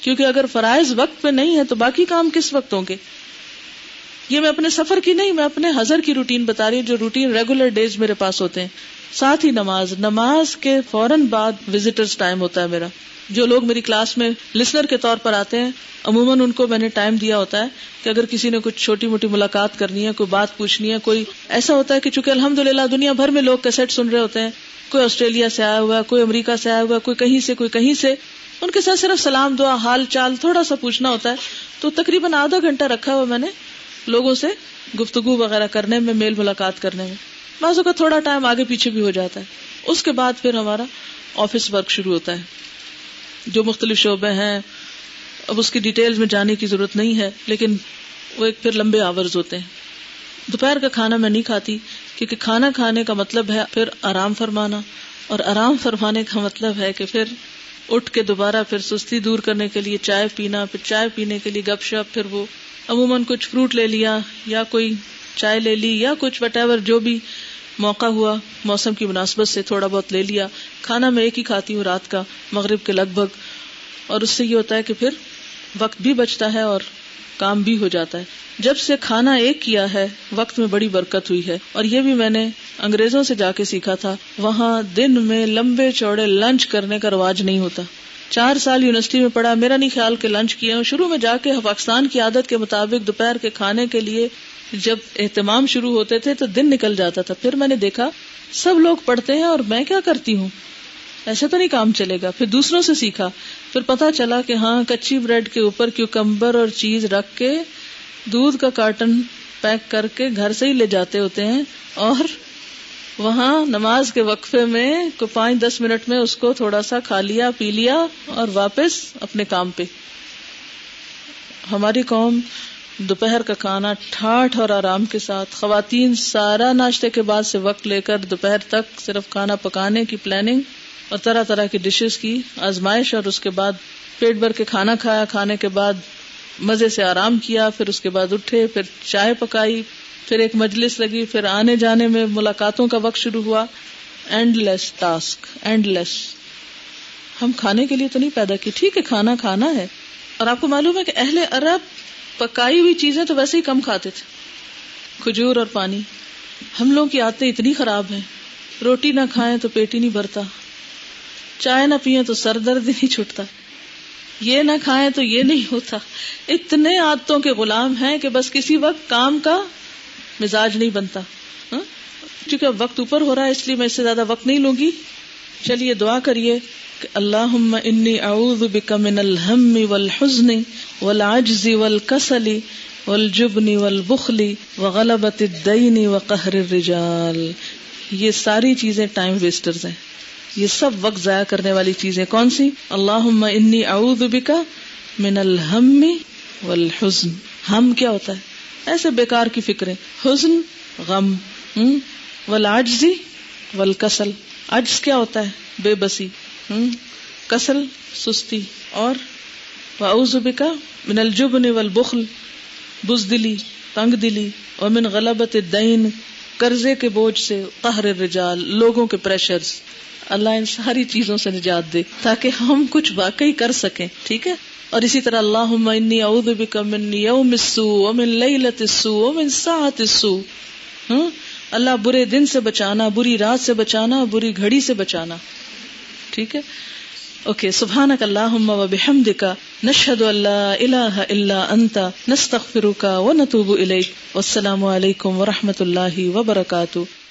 کیونکہ اگر فرائض وقت پہ نہیں ہے تو باقی کام کس وقت ہوں گے. یہ میں اپنے سفر کی نہیں, میں اپنے حضر کی روٹین بتا رہی ہوں, جو روٹین ریگولر ڈیز میرے پاس ہوتے ہیں. ساتھ ہی نماز, نماز کے فوراً بعد وزٹرز ٹائم ہوتا ہے میرا. جو لوگ میری کلاس میں لسنر کے طور پر آتے ہیں عموماً ان کو میں نے ٹائم دیا ہوتا ہے کہ اگر کسی نے کچھ چھوٹی موٹی ملاقات کرنی ہے, کوئی بات پوچھنی ہے. کوئی ایسا ہوتا ہے کہ چونکہ الحمدللہ دنیا بھر میں لوگ کیسٹ سن رہے ہوتے ہیں, کوئی آسٹریلیا سے آیا ہوا ہے, کوئی امریکہ سے آیا ہوا ہے, کوئی کہیں سے کوئی کہیں سے, ان کے ساتھ صرف سلام دعا, حال چال تھوڑا سا پوچھنا ہوتا ہے. تو تقریباً آدھا گھنٹہ رکھا ہوا میں نے لوگوں سے گفتگو وغیرہ کرنے میں, میل ملاقات کرنے میں. بعضوں کا تھوڑا ٹائم آگے پیچھے بھی ہو جاتا ہے. اس کے بعد پھر ہمارا آفس ورک شروع ہوتا ہے جو مختلف شعبے ہیں. اب اس کی ڈیٹیلز میں جانے کی ضرورت نہیں ہے, لیکن وہ ایک پھر لمبے آورز ہوتے ہیں. دوپہر کا کھانا میں نہیں کھاتی, کیونکہ کھانا کھانے کا مطلب ہے پھر آرام فرمانا, اور آرام فرمانے کا مطلب ہے کہ پھر اٹھ کے دوبارہ پھر سستی دور کرنے کے لیے چائے پینا, پھر چائے پینے کے لیے گپ شپ, پھر وہ عموماً کچھ فروٹ لے لیا یا کوئی چائے لے لی یا کچھ وٹ ایور جو بھی موقع ہوا موسم کی مناسبت سے تھوڑا بہت لے لیا. کھانا میں ایک ہی کھاتی ہوں رات کا مغرب کے لگ بھگ، اور اس سے یہ ہوتا ہے کہ پھر وقت بھی بچتا ہے اور کام بھی ہو جاتا ہے. جب سے کھانا ایک کیا ہے وقت میں بڑی برکت ہوئی ہے. اور یہ بھی میں نے انگریزوں سے جا کے سیکھا تھا، وہاں دن میں لمبے چوڑے لنچ کرنے کا رواج نہیں ہوتا. چار سال یونیورسٹی میں پڑھا، میرا نہیں خیال کہ لنچ کیا ہوں. شروع میں جا کے پاکستان کی عادت کے مطابق دوپہر کے کھانے کے لیے جب اہتمام شروع ہوتے تھے تو دن نکل جاتا تھا. پھر میں نے دیکھا سب لوگ پڑھتے ہیں اور میں کیا کرتی ہوں، ایسے تو نہیں کام چلے گا. پھر دوسروں سے سیکھا، پھر پتا چلا کہ ہاں کچی بریڈ کے اوپر کیوکمبر اور چیز رکھ کے دودھ کا کارٹن پیک کر کے گھر سے ہی لے جاتے ہوتے ہیں، اور وہاں نماز کے وقفے میں کو پانچ دس منٹ میں اس کو تھوڑا سا کھا لیا پی لیا اور واپس اپنے کام پہ. ہماری قوم دوپہر کا کھانا ٹھاٹھ اور آرام کے ساتھ، خواتین سارا ناشتے کے بعد سے وقت لے کر دوپہر تک صرف کھانا پکانے کی پلاننگ اور طرح طرح کی ڈشز کی آزمائش، اور اس کے بعد پیٹ بھر کے کھانا کھایا، کھانے کے بعد مزے سے آرام کیا، پھر اس کے بعد اٹھے، پھر چائے پکائی، پھر ایک مجلس لگی، پھر آنے جانے میں ملاقاتوں کا وقت شروع ہوا. Endless task, endless. ہم کھانے کے لیے تو نہیں پیدا کی. ٹھیک ہے کھانا کھانا ہے، اور آپ کو معلوم ہے کہ اہل عرب پکائی ہوئی چیزیں تو ویسے ہی کم کھاتے تھے، کھجور اور پانی. ہم لوگوں کی عادتیں اتنی خراب ہیں، روٹی نہ کھائیں تو پیٹ ہی نہیں بھرتا، چائے نہ پیئیں تو سر درد نہیں چھٹتا، یہ نہ کھائیں تو یہ نہیں ہوتا. اتنے عادتوں کے غلام ہیں کہ بس کسی وقت کام کا مزاج نہیں بنتا. کیونکہ اب وقت اوپر ہو رہا ہے، اس لیے میں اس سے زیادہ وقت نہیں لوں گی. چلیے دعا کریے کہ اللہم انی اعوذ بک من الہم والحزن والعجز والکسل والجبن والبخل وغلبۃ الدین وقہر الرجال. یہ ساری چیزیں ٹائم ویسٹرز ہیں، یہ سب وقت ضائع کرنے والی چیزیں. کون سی؟ اللہم انی اعوذ بکا من الہم والحزن. ہم کیا ہوتا ہے؟ ایسے بیکار کی فکریں، حزن غم، والعجز والکسل. عجز کیا ہوتا ہے؟ بے بسی، کسل سستی، اور واعوذ بکا من الجبن والبخل بزدلی تنگ دلی، ومن غلبۃ الدین قرضے کے بوجھ سے، قہر الرجال لوگوں کے پریشرز. اللہ ان ساری چیزوں سے نجات دے تاکہ ہم کچھ واقعی کر سکیں. ٹھیک ہے، اور اسی طرح اللہم انی اعوذ بک من یوم السوء ومن لیلۃ السوء ومن ساعۃ السوء. اللہ برے دن سے بچانا، بری رات سے بچانا، بری گھڑی سے بچانا. ٹھیک ہے، اوکے. سبحانک اللہم وبحمدک، نشہد ان لا الہ الا انت، نستغفرک ونتوب الیک. والسلام علیکم ورحمۃ اللہ وبرکاتہ.